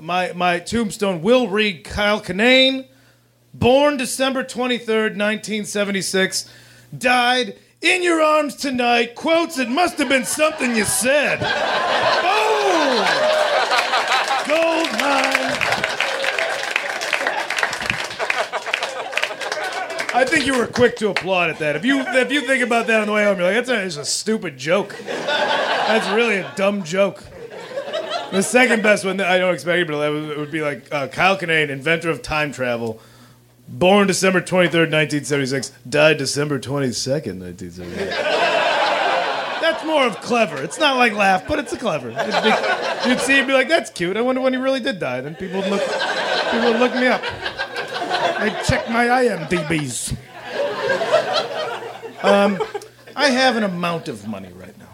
my tombstone. Will read Kyle Kinane, born December 23rd, 1976, died in your arms tonight. Quotes, it must have been something you said. Boom! Gold I think you were quick to applaud at that. If you think about that on the way home, you're like, that's a stupid joke. That's really a dumb joke. The second best one, I don't expect it, but it would be like Kyle Kinane, inventor of time travel, born December 23rd, 1976, died December 22nd, 1976. That's more of clever. It's not like laugh, but it's a clever. You'd see it and be like, that's cute. I wonder when he really did die. Then people would look me up. I check my IMDb's. I have an amount of money right now.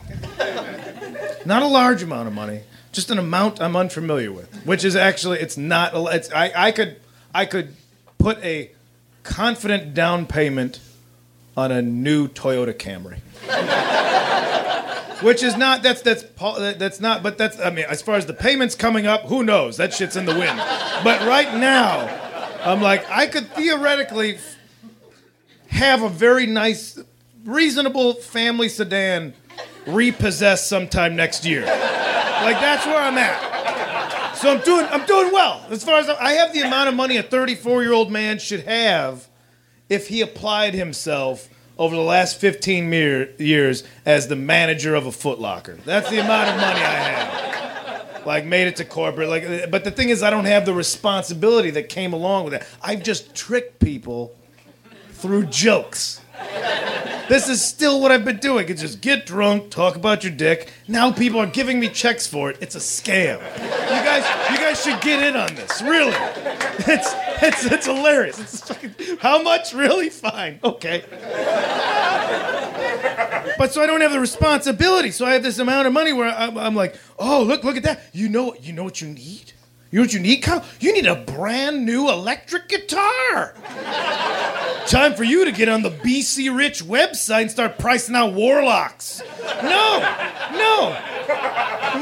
Not a large amount of money, just an amount I'm unfamiliar with, which is actually I could put a confident down payment on a new Toyota Camry. Which is not as far as the payments coming up, who knows? That shit's in the wind. But right now I'm like, I could theoretically have a very nice, reasonable family sedan repossessed sometime next year. Like, that's where I'm at. So I'm doing well. As far as I have the amount of money a 34-year-old man should have if he applied himself over the last 15 years as the manager of a Foot Locker. That's the amount of money I have. Like, made it to corporate. Like, but the thing is, I don't have the responsibility that came along with that. I've just tricked people through jokes. This is still what I've been doing. It's just get drunk, talk about your dick. Now people are giving me checks for it. It's a scam. You guys should get in on this. Really, it's hilarious. It's fucking, how much? Really? Fine. Okay. But so I don't have the responsibility. So I have this amount of money where I'm like, oh, look at that. You know what you need? You know what you need, Kyle? You need a brand new electric guitar. Time for you to get on the BC Rich website and start pricing out warlocks. No.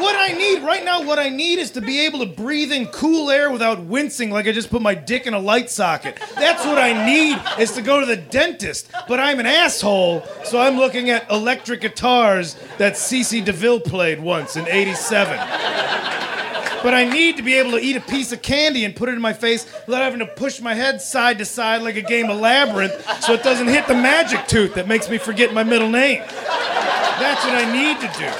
What I need is to be able to breathe in cool air without wincing like I just put my dick in a light socket. That's what I need, is to go to the dentist. But I'm an asshole, so I'm looking at electric guitars that CeCe DeVille played once in '87. But I need to be able to eat a piece of candy and put it in my face without having to push my head side to side like a game of Labyrinth so it doesn't hit the magic tooth that makes me forget my middle name. That's what I need to do.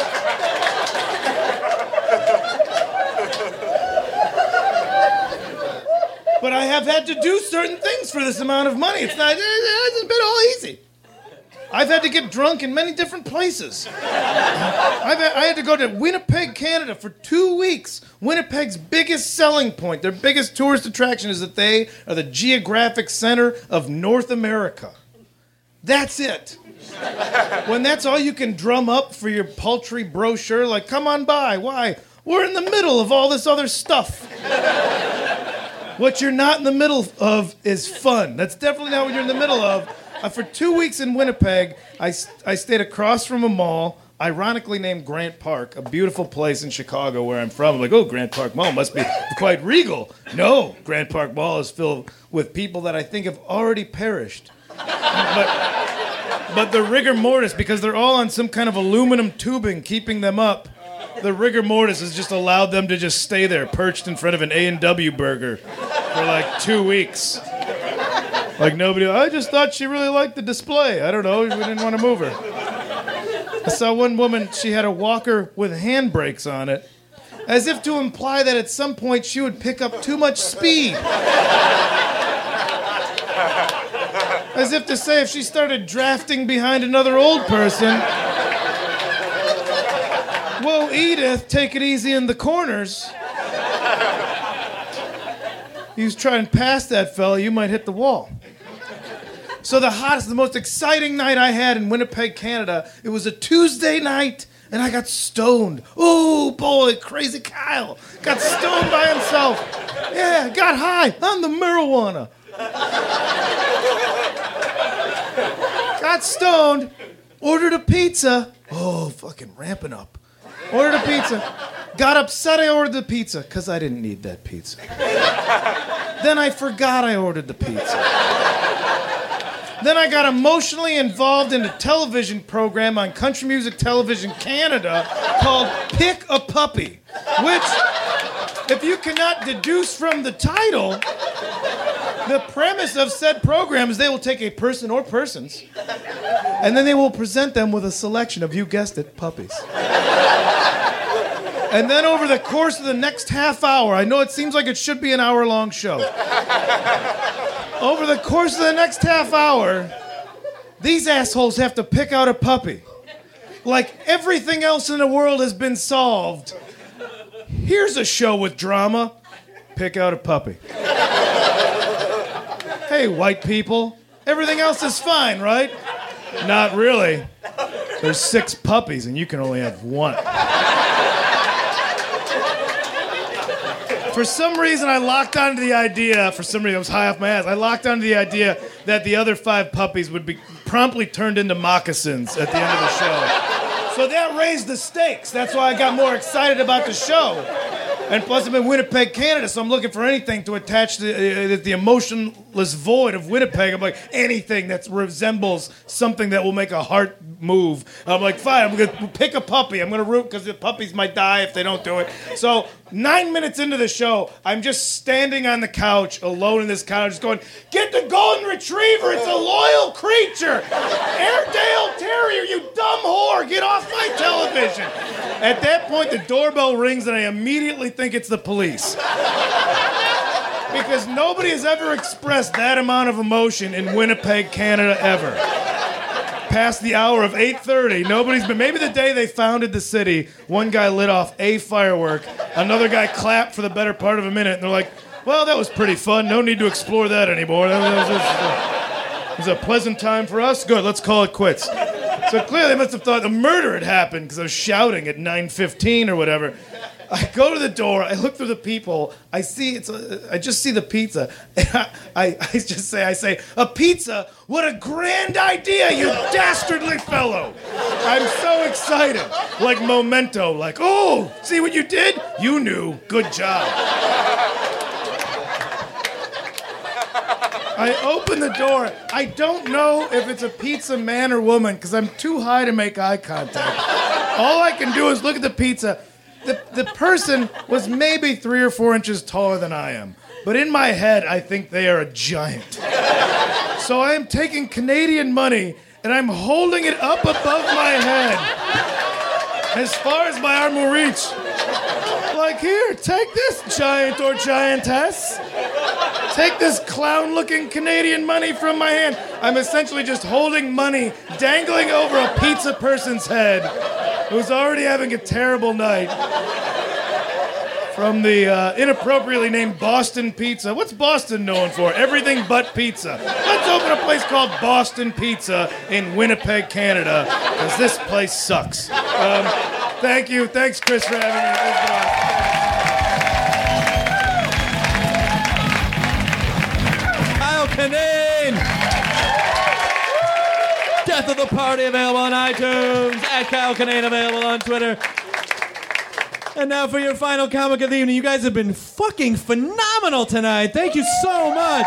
But I have had to do certain things for this amount of money. It hasn't been all easy. I've had to get drunk in many different places. I had to go to Winnipeg, Canada for 2 weeks. Winnipeg's biggest selling point, their biggest tourist attraction, is that they are the geographic center of North America. That's it. When that's all you can drum up for your paltry brochure, like, come on by, why? We're in the middle of all this other stuff. What you're not in the middle of is fun. That's definitely not what you're in the middle of. For 2 weeks in Winnipeg, I stayed across from a mall, ironically named Grant Park, a beautiful place in Chicago where I'm from. I'm like, oh, Grant Park Mall must be quite regal. No, Grant Park Mall is filled with people that I think have already perished. But the rigor mortis, because they're all on some kind of aluminum tubing keeping them up, the rigor mortis has just allowed them to just stay there, perched in front of an A&W burger for like 2 weeks. Like nobody, I just thought she really liked the display. I don't know, we didn't want to move her. I saw one woman, she had a walker with handbrakes on it, as if to imply that at some point she would pick up too much speed. As if to say if she started drafting behind another old person, whoa, Edith, take it easy in the corners. You try and pass that fella, you might hit the wall. So the hottest, the most exciting night I had in Winnipeg, Canada, it was a Tuesday night, and I got stoned. Oh, boy, crazy Kyle. Got stoned by himself. Yeah, got high on the marijuana. Got stoned, ordered a pizza. Oh, fucking ramping up. Ordered a pizza. Got upset I ordered the pizza, because I didn't need that pizza. Then I forgot I ordered the pizza. Then I got emotionally involved in a television program on Country Music Television Canada called Pick a Puppy, which, if you cannot deduce from the title, the premise of said program is they will take a person or persons, and then they will present them with a selection of, you guessed it, puppies. And then over the course of the next half hour, I know it seems like it should be an hour-long show. Over the course of the next half hour, these assholes have to pick out a puppy. Like everything else in the world has been solved. Here's a show with drama. Pick out a puppy. Hey, white people. Everything else is fine, right? Not really. There's 6 puppies, and you can only have one. For some reason, I was high off my ass. I locked onto the idea that the other 5 puppies would be promptly turned into moccasins at the end of the show. So that raised the stakes. That's why I got more excited about the show. And plus, I'm in Winnipeg, Canada, so I'm looking for anything to attach to the emotionless void of Winnipeg. I'm like, anything that resembles something that will make a heart move. I'm like, fine, I'm going to pick a puppy. I'm going to root because the puppies might die if they don't do it. So 9 minutes into the show, I'm just standing on the couch, alone in this couch, just going, get the golden retriever, it's a loyal creature. Airedale Terrier, you dumb whore, get off my television. At that point, the doorbell rings, and I immediately think it's the police. Because nobody has ever expressed that amount of emotion in Winnipeg, Canada, ever. Past the hour of 8:30, nobody's been... Maybe the day they founded the city, one guy lit off a firework, another guy clapped for the better part of a minute, and they're like, well, that was pretty fun, no need to explore that anymore. It was a pleasant time for us. Good, let's call it quits. So clearly they must have thought a murder had happened because I was shouting at 9:15 or whatever. I go to the door, I look through the peephole, I just see the pizza, and I say, a pizza? What a grand idea, you dastardly fellow! I'm so excited, like Memento, like, oh, see what you did? You knew, good job. I open the door. I don't know if it's a pizza man or woman because I'm too high to make eye contact. All I can do is look at the pizza. The person was maybe 3 or 4 inches taller than I am. But in my head, I think they are a giant. So I am taking Canadian money, and I'm holding it up above my head as far as my arm will reach. Like, here, take this, giant or giantess. Take this clown-looking Canadian money from my hand. I'm essentially just holding money dangling over a pizza person's head who's already having a terrible night from the inappropriately named Boston Pizza. What's Boston known for? Everything but pizza. Let's open a place called Boston Pizza in Winnipeg, Canada, because this place sucks. Thank you. Thanks, Chris, for having me. Thanks, Bob. Kyle Kinane! Death of the Party, available on iTunes. @KyleKinane, available on Twitter. And now for your final comic of the evening. You guys have been fucking phenomenal tonight. Thank you so much.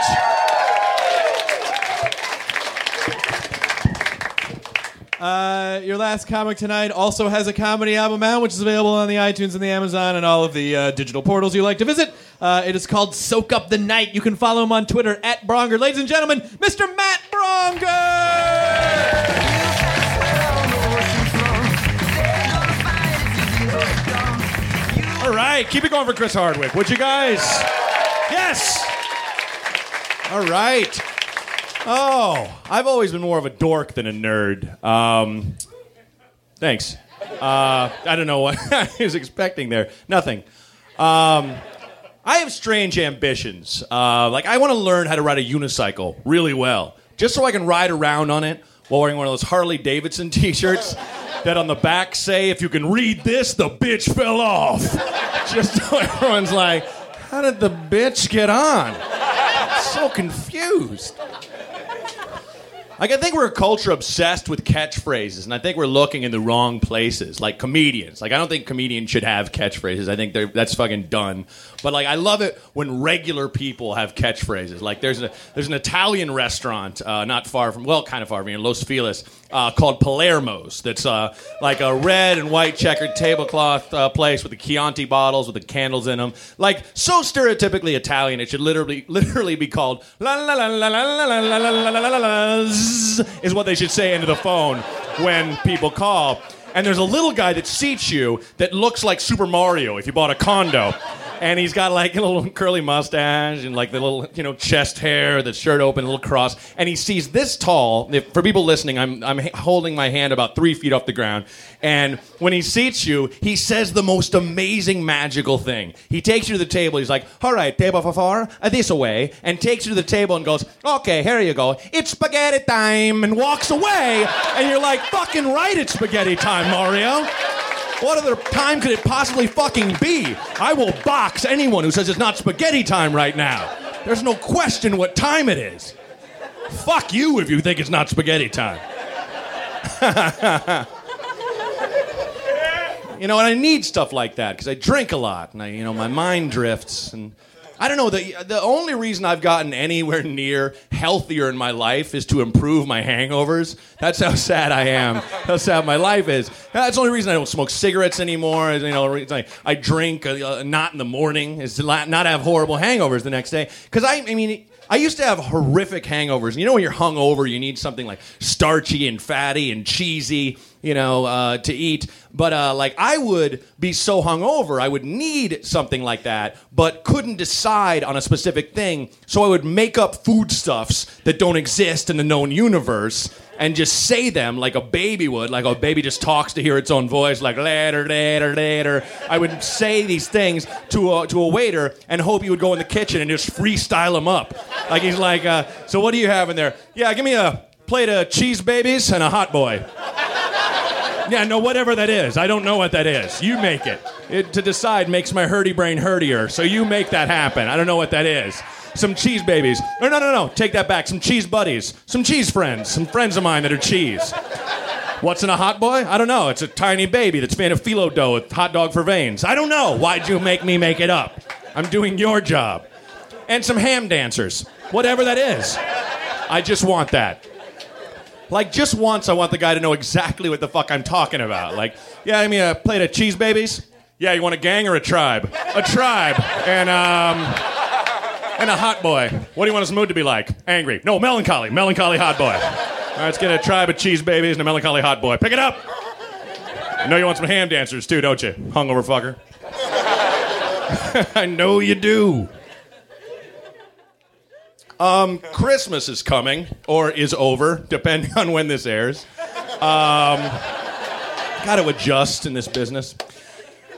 Your last comic tonight also has a comedy album out, which is available on the iTunes and the Amazon and all of the digital portals you like to visit. It is called Soak Up the Night. You can follow him on Twitter @Braunger. Ladies and gentlemen, Mr. Matt Braunger! All right, keep it going for Chris Hardwick, would you guys? Yes! All right. Oh, I've always been more of a dork than a nerd. Thanks. I don't know what I was expecting there. Nothing. I have strange ambitions. Like, I want to learn how to ride a unicycle really well, just so I can ride around on it while wearing one of those Harley Davidson t-shirts that on the back say, if you can read this, the bitch fell off. Just so everyone's like, how did the bitch get on? I'm so confused. Like, I think we're a culture obsessed with catchphrases, and I think we're looking in the wrong places, like comedians. Like, I don't think comedians should have catchphrases. I think that's fucking done. But, like, I love it when regular people have catchphrases. Like, there's an Italian restaurant not far from, well, kind of far from here, Los Feliz, called Palermo's, that's like a red and white checkered tablecloth place with the Chianti bottles with the candles in them. Like, so stereotypically Italian, it should literally be called la la la la la la la la la la la la, is what they should say into the phone when people call. And there's a little guy that seats you that looks like Super Mario if you bought a condo. And he's got, like, a little curly mustache and, like, the little, you know, chest hair, the shirt open, a little cross. And he sees this tall. For people listening, I'm holding my hand about 3 feet off the ground. And when he seats you, he says the most amazing magical thing. He takes you to the table. He's like, all right, table for four, this away. And takes you to the table and goes, okay, here you go. It's spaghetti time. And walks away. And you're like, fucking right, it's spaghetti time, Mario. What other time could it possibly fucking be? I will box anyone who says it's not spaghetti time right now. There's no question what time it is. Fuck you if you think it's not spaghetti time. You know, and I need stuff like that because I drink a lot and I, you know, my mind drifts and I don't know. The only reason I've gotten anywhere near healthier in my life is to improve my hangovers. That's how sad I am. How sad my life is. That's the only reason I don't smoke cigarettes anymore. You know, it's like I drink not in the morning is to not have horrible hangovers the next day. Because I mean, I used to have horrific hangovers. You know, when you're hungover, you need something like starchy and fatty and cheesy, you know, to eat. But, like, I would be so hungover, I would need something like that, but couldn't decide on a specific thing, so I would make up foodstuffs that don't exist in the known universe and just say them like a baby would, like a baby just talks to hear its own voice, like, later, later, later. I would say these things to a waiter and hope he would go in the kitchen and just freestyle them up. Like, he's like, so what do you have in there? Yeah, give me a plate of cheese babies and a hot boy. Yeah, no, whatever that is. I don't know what that is. You make it. It to decide makes my herdy brain herdier, so you make that happen. I don't know what that is. Some cheese babies. No, take that back. Some cheese buddies. Some cheese friends. Some friends of mine that are cheese. What's in a hot boy? I don't know. It's a tiny baby that's made of phyllo dough with hot dog for veins. I don't know. Why'd you make me make it up? I'm doing your job. And some ham dancers. Whatever that is. I just want that. Like, just once, I want the guy to know exactly what the fuck I'm talking about. Like, yeah, I mean, a plate of cheese babies. Yeah, you want a gang or a tribe? A tribe. And a hot boy. What do you want his mood to be like? Angry. No, melancholy. Melancholy hot boy. All right, let's get a tribe of cheese babies and a melancholy hot boy. Pick it up. I know you want some ham dancers too, don't you? Hungover fucker. I know you do. Christmas is coming, or is over, depending on when this airs. Got to adjust in this business.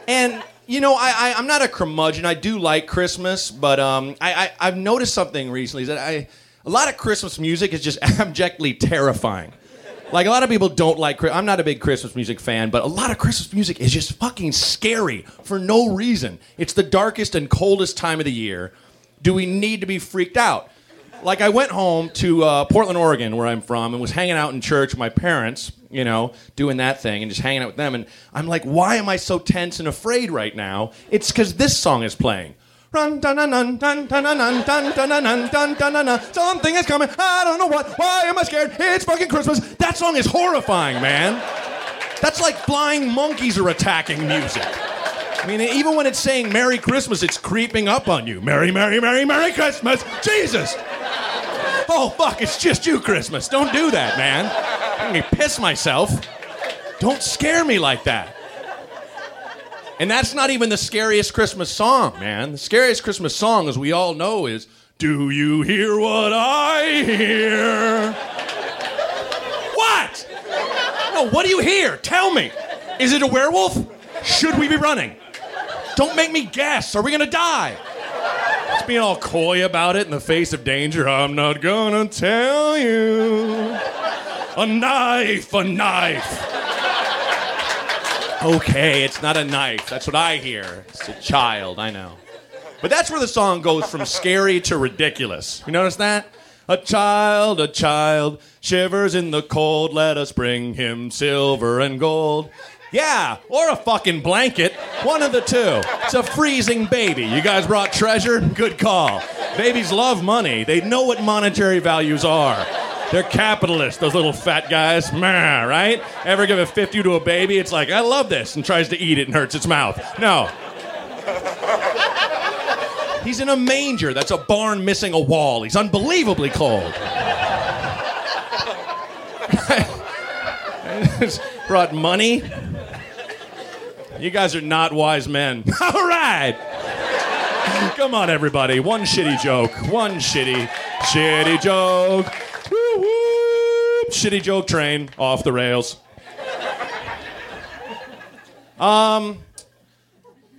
And, you know, I'm not a curmudgeon. I do like Christmas, but I've noticed something recently. A lot of Christmas music is just abjectly terrifying. Like, a lot of people don't like Christmas. I'm not a big Christmas music fan, but a lot of Christmas music is just fucking scary for no reason. It's the darkest and coldest time of the year. Do we need to be freaked out? Like, I went home to Portland, Oregon, where I'm from, and was hanging out in church with my parents, you know, doing that thing and just hanging out with them. And I'm like, why am I so tense and afraid right now? It's because this song is playing. Run, dun, dun, dun, dun, dun, dun, dun, dun, dun, dun, dun, dun. Something is coming. I don't know what. Why am I scared? It's fucking Christmas. That song is horrifying, man. That's like flying monkeys are attacking music. I mean, even when it's saying Merry Christmas, it's creeping up on you. Merry, Merry, Merry, Merry Christmas. Jesus. Oh, fuck, it's just you, Christmas. Don't do that, man. I'm going to piss myself. Don't scare me like that. And that's not even the scariest Christmas song, man. The scariest Christmas song, as we all know, is, do you hear what I hear? What? No, what do you hear? Tell me. Is it a werewolf? Should we be running? Don't make me guess. Are we gonna die? It's being all coy about it in the face of danger. I'm not gonna tell you. A knife, a knife. Okay, it's not a knife. That's what I hear. It's a child, I know. But that's where the song goes from scary to ridiculous. You notice that? A child, shivers in the cold. Let us bring him silver and gold. Yeah, or a fucking blanket. One of the two. It's a freezing baby. You guys brought treasure? Good call. Babies love money. They know what monetary values are. They're capitalists, those little fat guys. Meh, right? Ever give a 50 to a baby? It's like, I love this, and tries to eat it and hurts its mouth. No. He's in a manger. That's a barn missing a wall. He's unbelievably cold. Brought money. You guys are not wise men. All right. Come on, everybody. One shitty joke. One shitty joke. Woo woo. Shitty joke train off the rails. I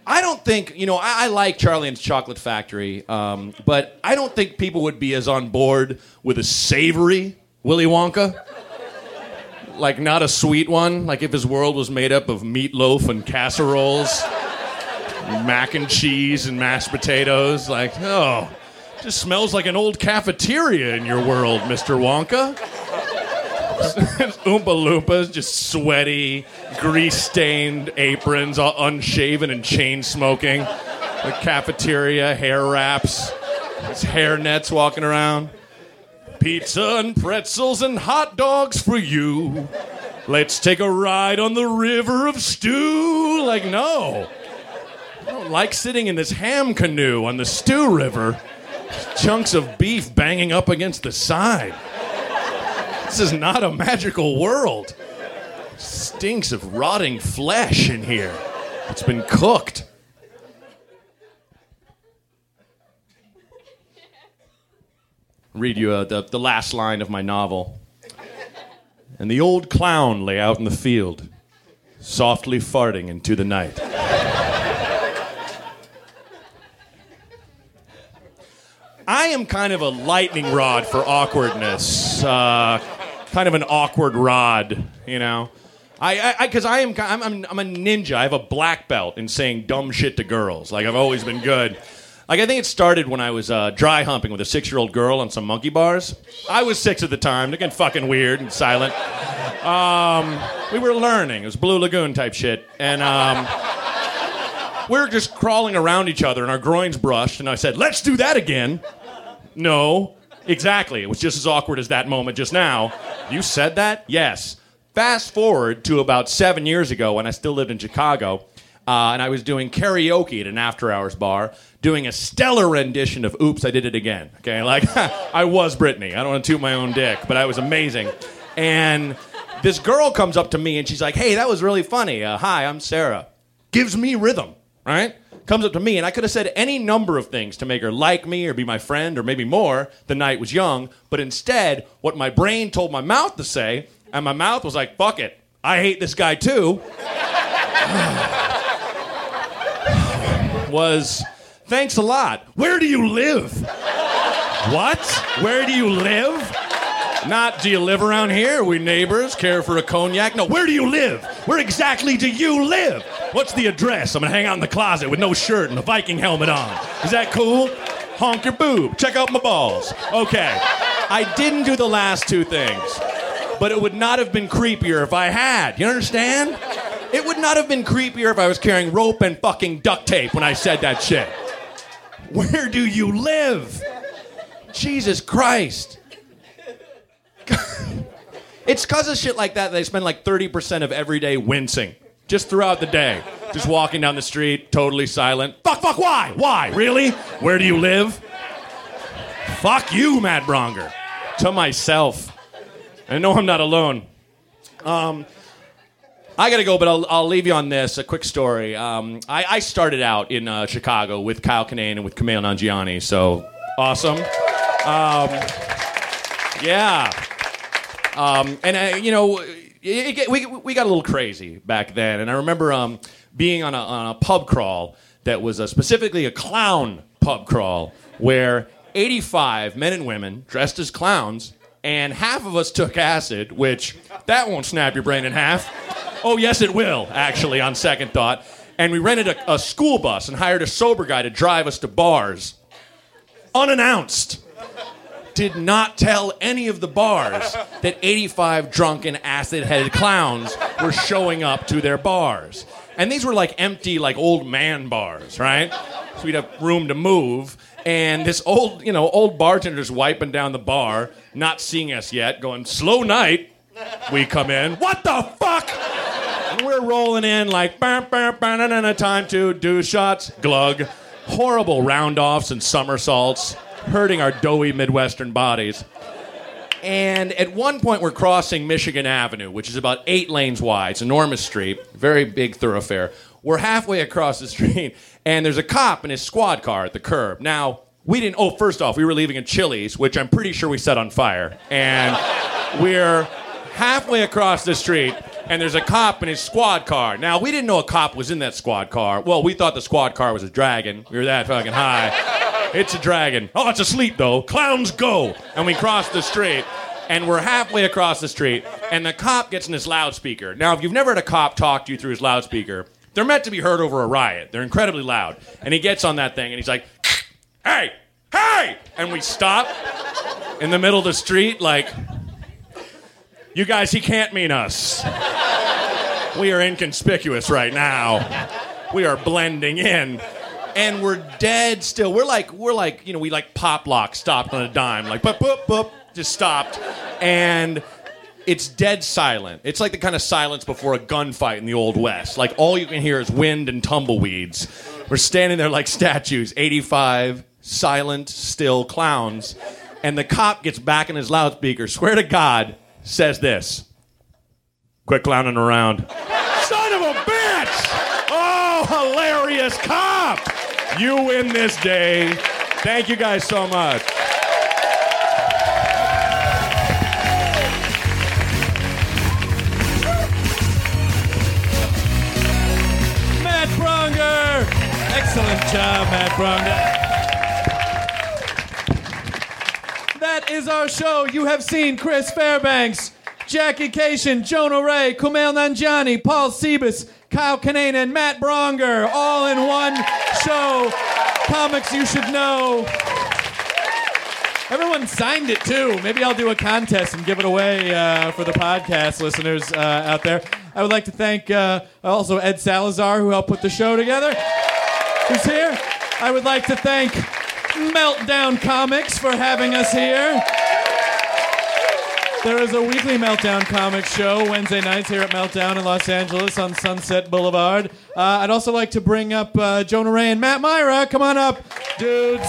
don't think, you know, I like Charlie and the Chocolate Factory, but I don't think people would be as on board with a savory Willy Wonka. Like, not a sweet one. Like, if his world was made up of meatloaf and casseroles, mac and cheese and mashed potatoes. Like, oh, just smells like an old cafeteria in your world, Mr. Wonka. Oompa Loompas, just sweaty, grease-stained aprons, all unshaven and chain-smoking. The cafeteria, hair wraps, his hairnets walking around. Pizza and pretzels and hot dogs for you. Let's take a ride on the river of stew. Like, no. I don't like sitting in this ham canoe on the stew river. Chunks of beef banging up against the side. This is not a magical world. Stinks of rotting flesh in here. It's been cooked. Read you the last line of my novel. And the old clown lay out in the field, softly farting into the night. I am kind of a lightning rod for awkwardness. Kind of an awkward rod, you know. I'm a ninja. I have a black belt in saying dumb shit to girls. Like, I've always been good. Like, I think it started when I was dry humping with a 6-year-old girl on some monkey bars. I was 6 at the time. They're getting fucking weird and silent. We were learning. It was Blue Lagoon type shit. And we were just crawling around each other, and our groins brushed. And I said, let's do that again. No. Exactly. It was just as awkward as that moment just now. You said that? Yes. Fast forward to about 7 years ago when I still lived in Chicago. And I was doing karaoke at an after-hours bar, doing a stellar rendition of Oops, I Did It Again. Okay, like, I was Britney. I don't want to toot my own dick, but I was amazing. And this girl comes up to me, and she's like, hey, that was really funny. Hi, I'm Sarah. Gives me rhythm, right? Comes up to me, and I could have said any number of things to make her like me or be my friend or maybe more. The night was young. But instead, what my brain told my mouth to say, and my mouth was like, fuck it. I hate this guy, too. Was, thanks a lot. Where do you live? What? Where do you live? Not, do you live around here? Are we neighbors? Care for a cognac? No, where do you live? Where exactly do you live? What's the address? I'm gonna hang out in the closet with no shirt and a Viking helmet on. Is that cool? Honk your boob. Check out my balls. Okay. I didn't do the last two things. But it would not have been creepier if I had. You understand? It would not have been creepier if I was carrying rope and fucking duct tape when I said that shit. Where do you live? Jesus Christ. It's because of shit like that they spend like 30% of every day wincing. Just throughout the day. Just walking down the street, totally silent. Fuck, why? Why? Really? Where do you live? Fuck you, Matt Braunger. To myself. I know I'm not alone. I gotta go, but I'll leave you on this, a quick story. I started out in Chicago with Kyle Kinane and with Kumail Nanjiani, so awesome. Yeah. We got a little crazy back then, and I remember being on a pub crawl that was specifically a clown pub crawl where 85 men and women dressed as clowns. And half of us took acid, which, that won't snap your brain in half. Oh, yes, it will, actually, on second thought. And we rented a school bus and hired a sober guy to drive us to bars. Unannounced. Did not tell any of the bars that 85 drunken, acid-headed clowns were showing up to their bars. And these were like empty, like old man bars, right? So we'd have room to move. And this old bartender's wiping down the bar, not seeing us yet, going, slow night. We come in, what the fuck? And we're rolling in like, time to do shots, glug. Horrible roundoffs and somersaults, hurting our doughy Midwestern bodies. And at one point, we're crossing Michigan Avenue, which is about 8 lanes wide. It's an enormous street, very big thoroughfare. We're halfway across the street, and there's a cop in his squad car at the curb. Now, we didn't... Oh, first off, we were leaving a Chili's, which I'm pretty sure we set on fire. And we're halfway across the street, and there's a cop in his squad car. Now, we didn't know a cop was in that squad car. Well, we thought the squad car was a dragon. We were that fucking high. It's a dragon. Oh, it's asleep, though. Clowns go! And we crossed the street. And we're halfway across the street, and the cop gets in his loudspeaker. Now, if you've never had a cop talk to you through his loudspeaker... They're meant to be heard over a riot. They're incredibly loud. And he gets on that thing, and he's like, hey, hey! And we stop in the middle of the street like, you guys, he can't mean us. We are inconspicuous right now. We are blending in. And we're dead still. We pop lock stopped on a dime. Like, boop, boop, boop, just stopped. And... It's dead silent. It's like the kind of silence before a gunfight in the Old West. Like, all you can hear is wind and tumbleweeds. We're standing there like statues, 85 silent, still clowns. And the cop gets back in his loudspeaker, swear to God, says this. Quit clowning around. Son of a bitch! Oh, hilarious cop! You win this day. Thank you guys so much. Excellent job, Matt Braunger. That is our show. You have seen Chris Fairbanks, Jackie Cation, Jonah Ray, Kumail Nanjiani, Paul Sebus, Kyle Kinane, and Matt Braunger, all in one show. Comics you should know. Everyone signed it, too. Maybe I'll do a contest and give it away for the podcast listeners out there. I would like to thank also Ed Salazar, who helped put the show together. Who's here? I would like to thank Meltdown Comics for having us here. There is a weekly Meltdown Comics show Wednesday nights here at Meltdown in Los Angeles on Sunset Boulevard. I'd also like to bring up Jonah Ray and Matt Mira. Come on up, dudes.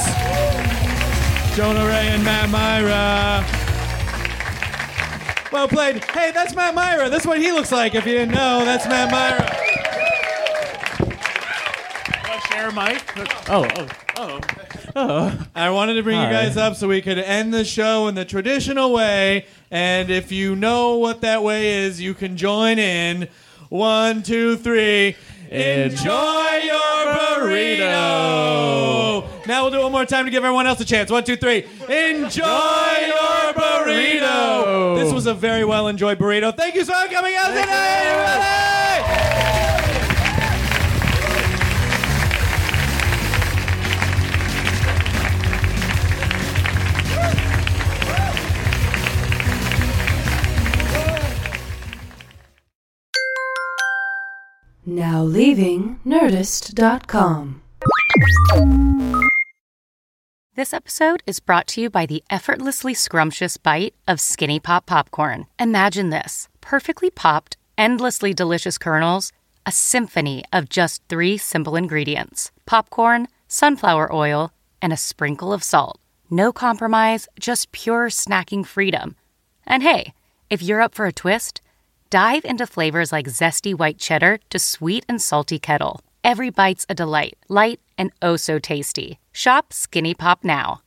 Jonah Ray and Matt Mira. Well played. Hey, that's Matt Mira. That's what he looks like. If you didn't know, that's Matt Mira. Want to share a mic? Oh. I wanted to bring you guys up so we could end the show in the traditional way. And if you know what that way is, you can join in. 1, 2, 3. Enjoy your burrito. Now we'll do it one more time to give everyone else a chance. 1, 2, 3. Enjoy your burrito. This was a very well enjoyed burrito. Thank you so much for coming out today, everybody. Now leaving Nerdist.com. This episode is brought to you by the effortlessly scrumptious bite of Skinny Pop Popcorn. Imagine this. Perfectly popped, endlessly delicious kernels, a symphony of just 3 simple ingredients. Popcorn, sunflower oil, and a sprinkle of salt. No compromise, just pure snacking freedom. And hey, if you're up for a twist, dive into flavors like zesty white cheddar to sweet and salty kettle. Every bite's a delight, light and oh so tasty. Shop Skinny Pop now.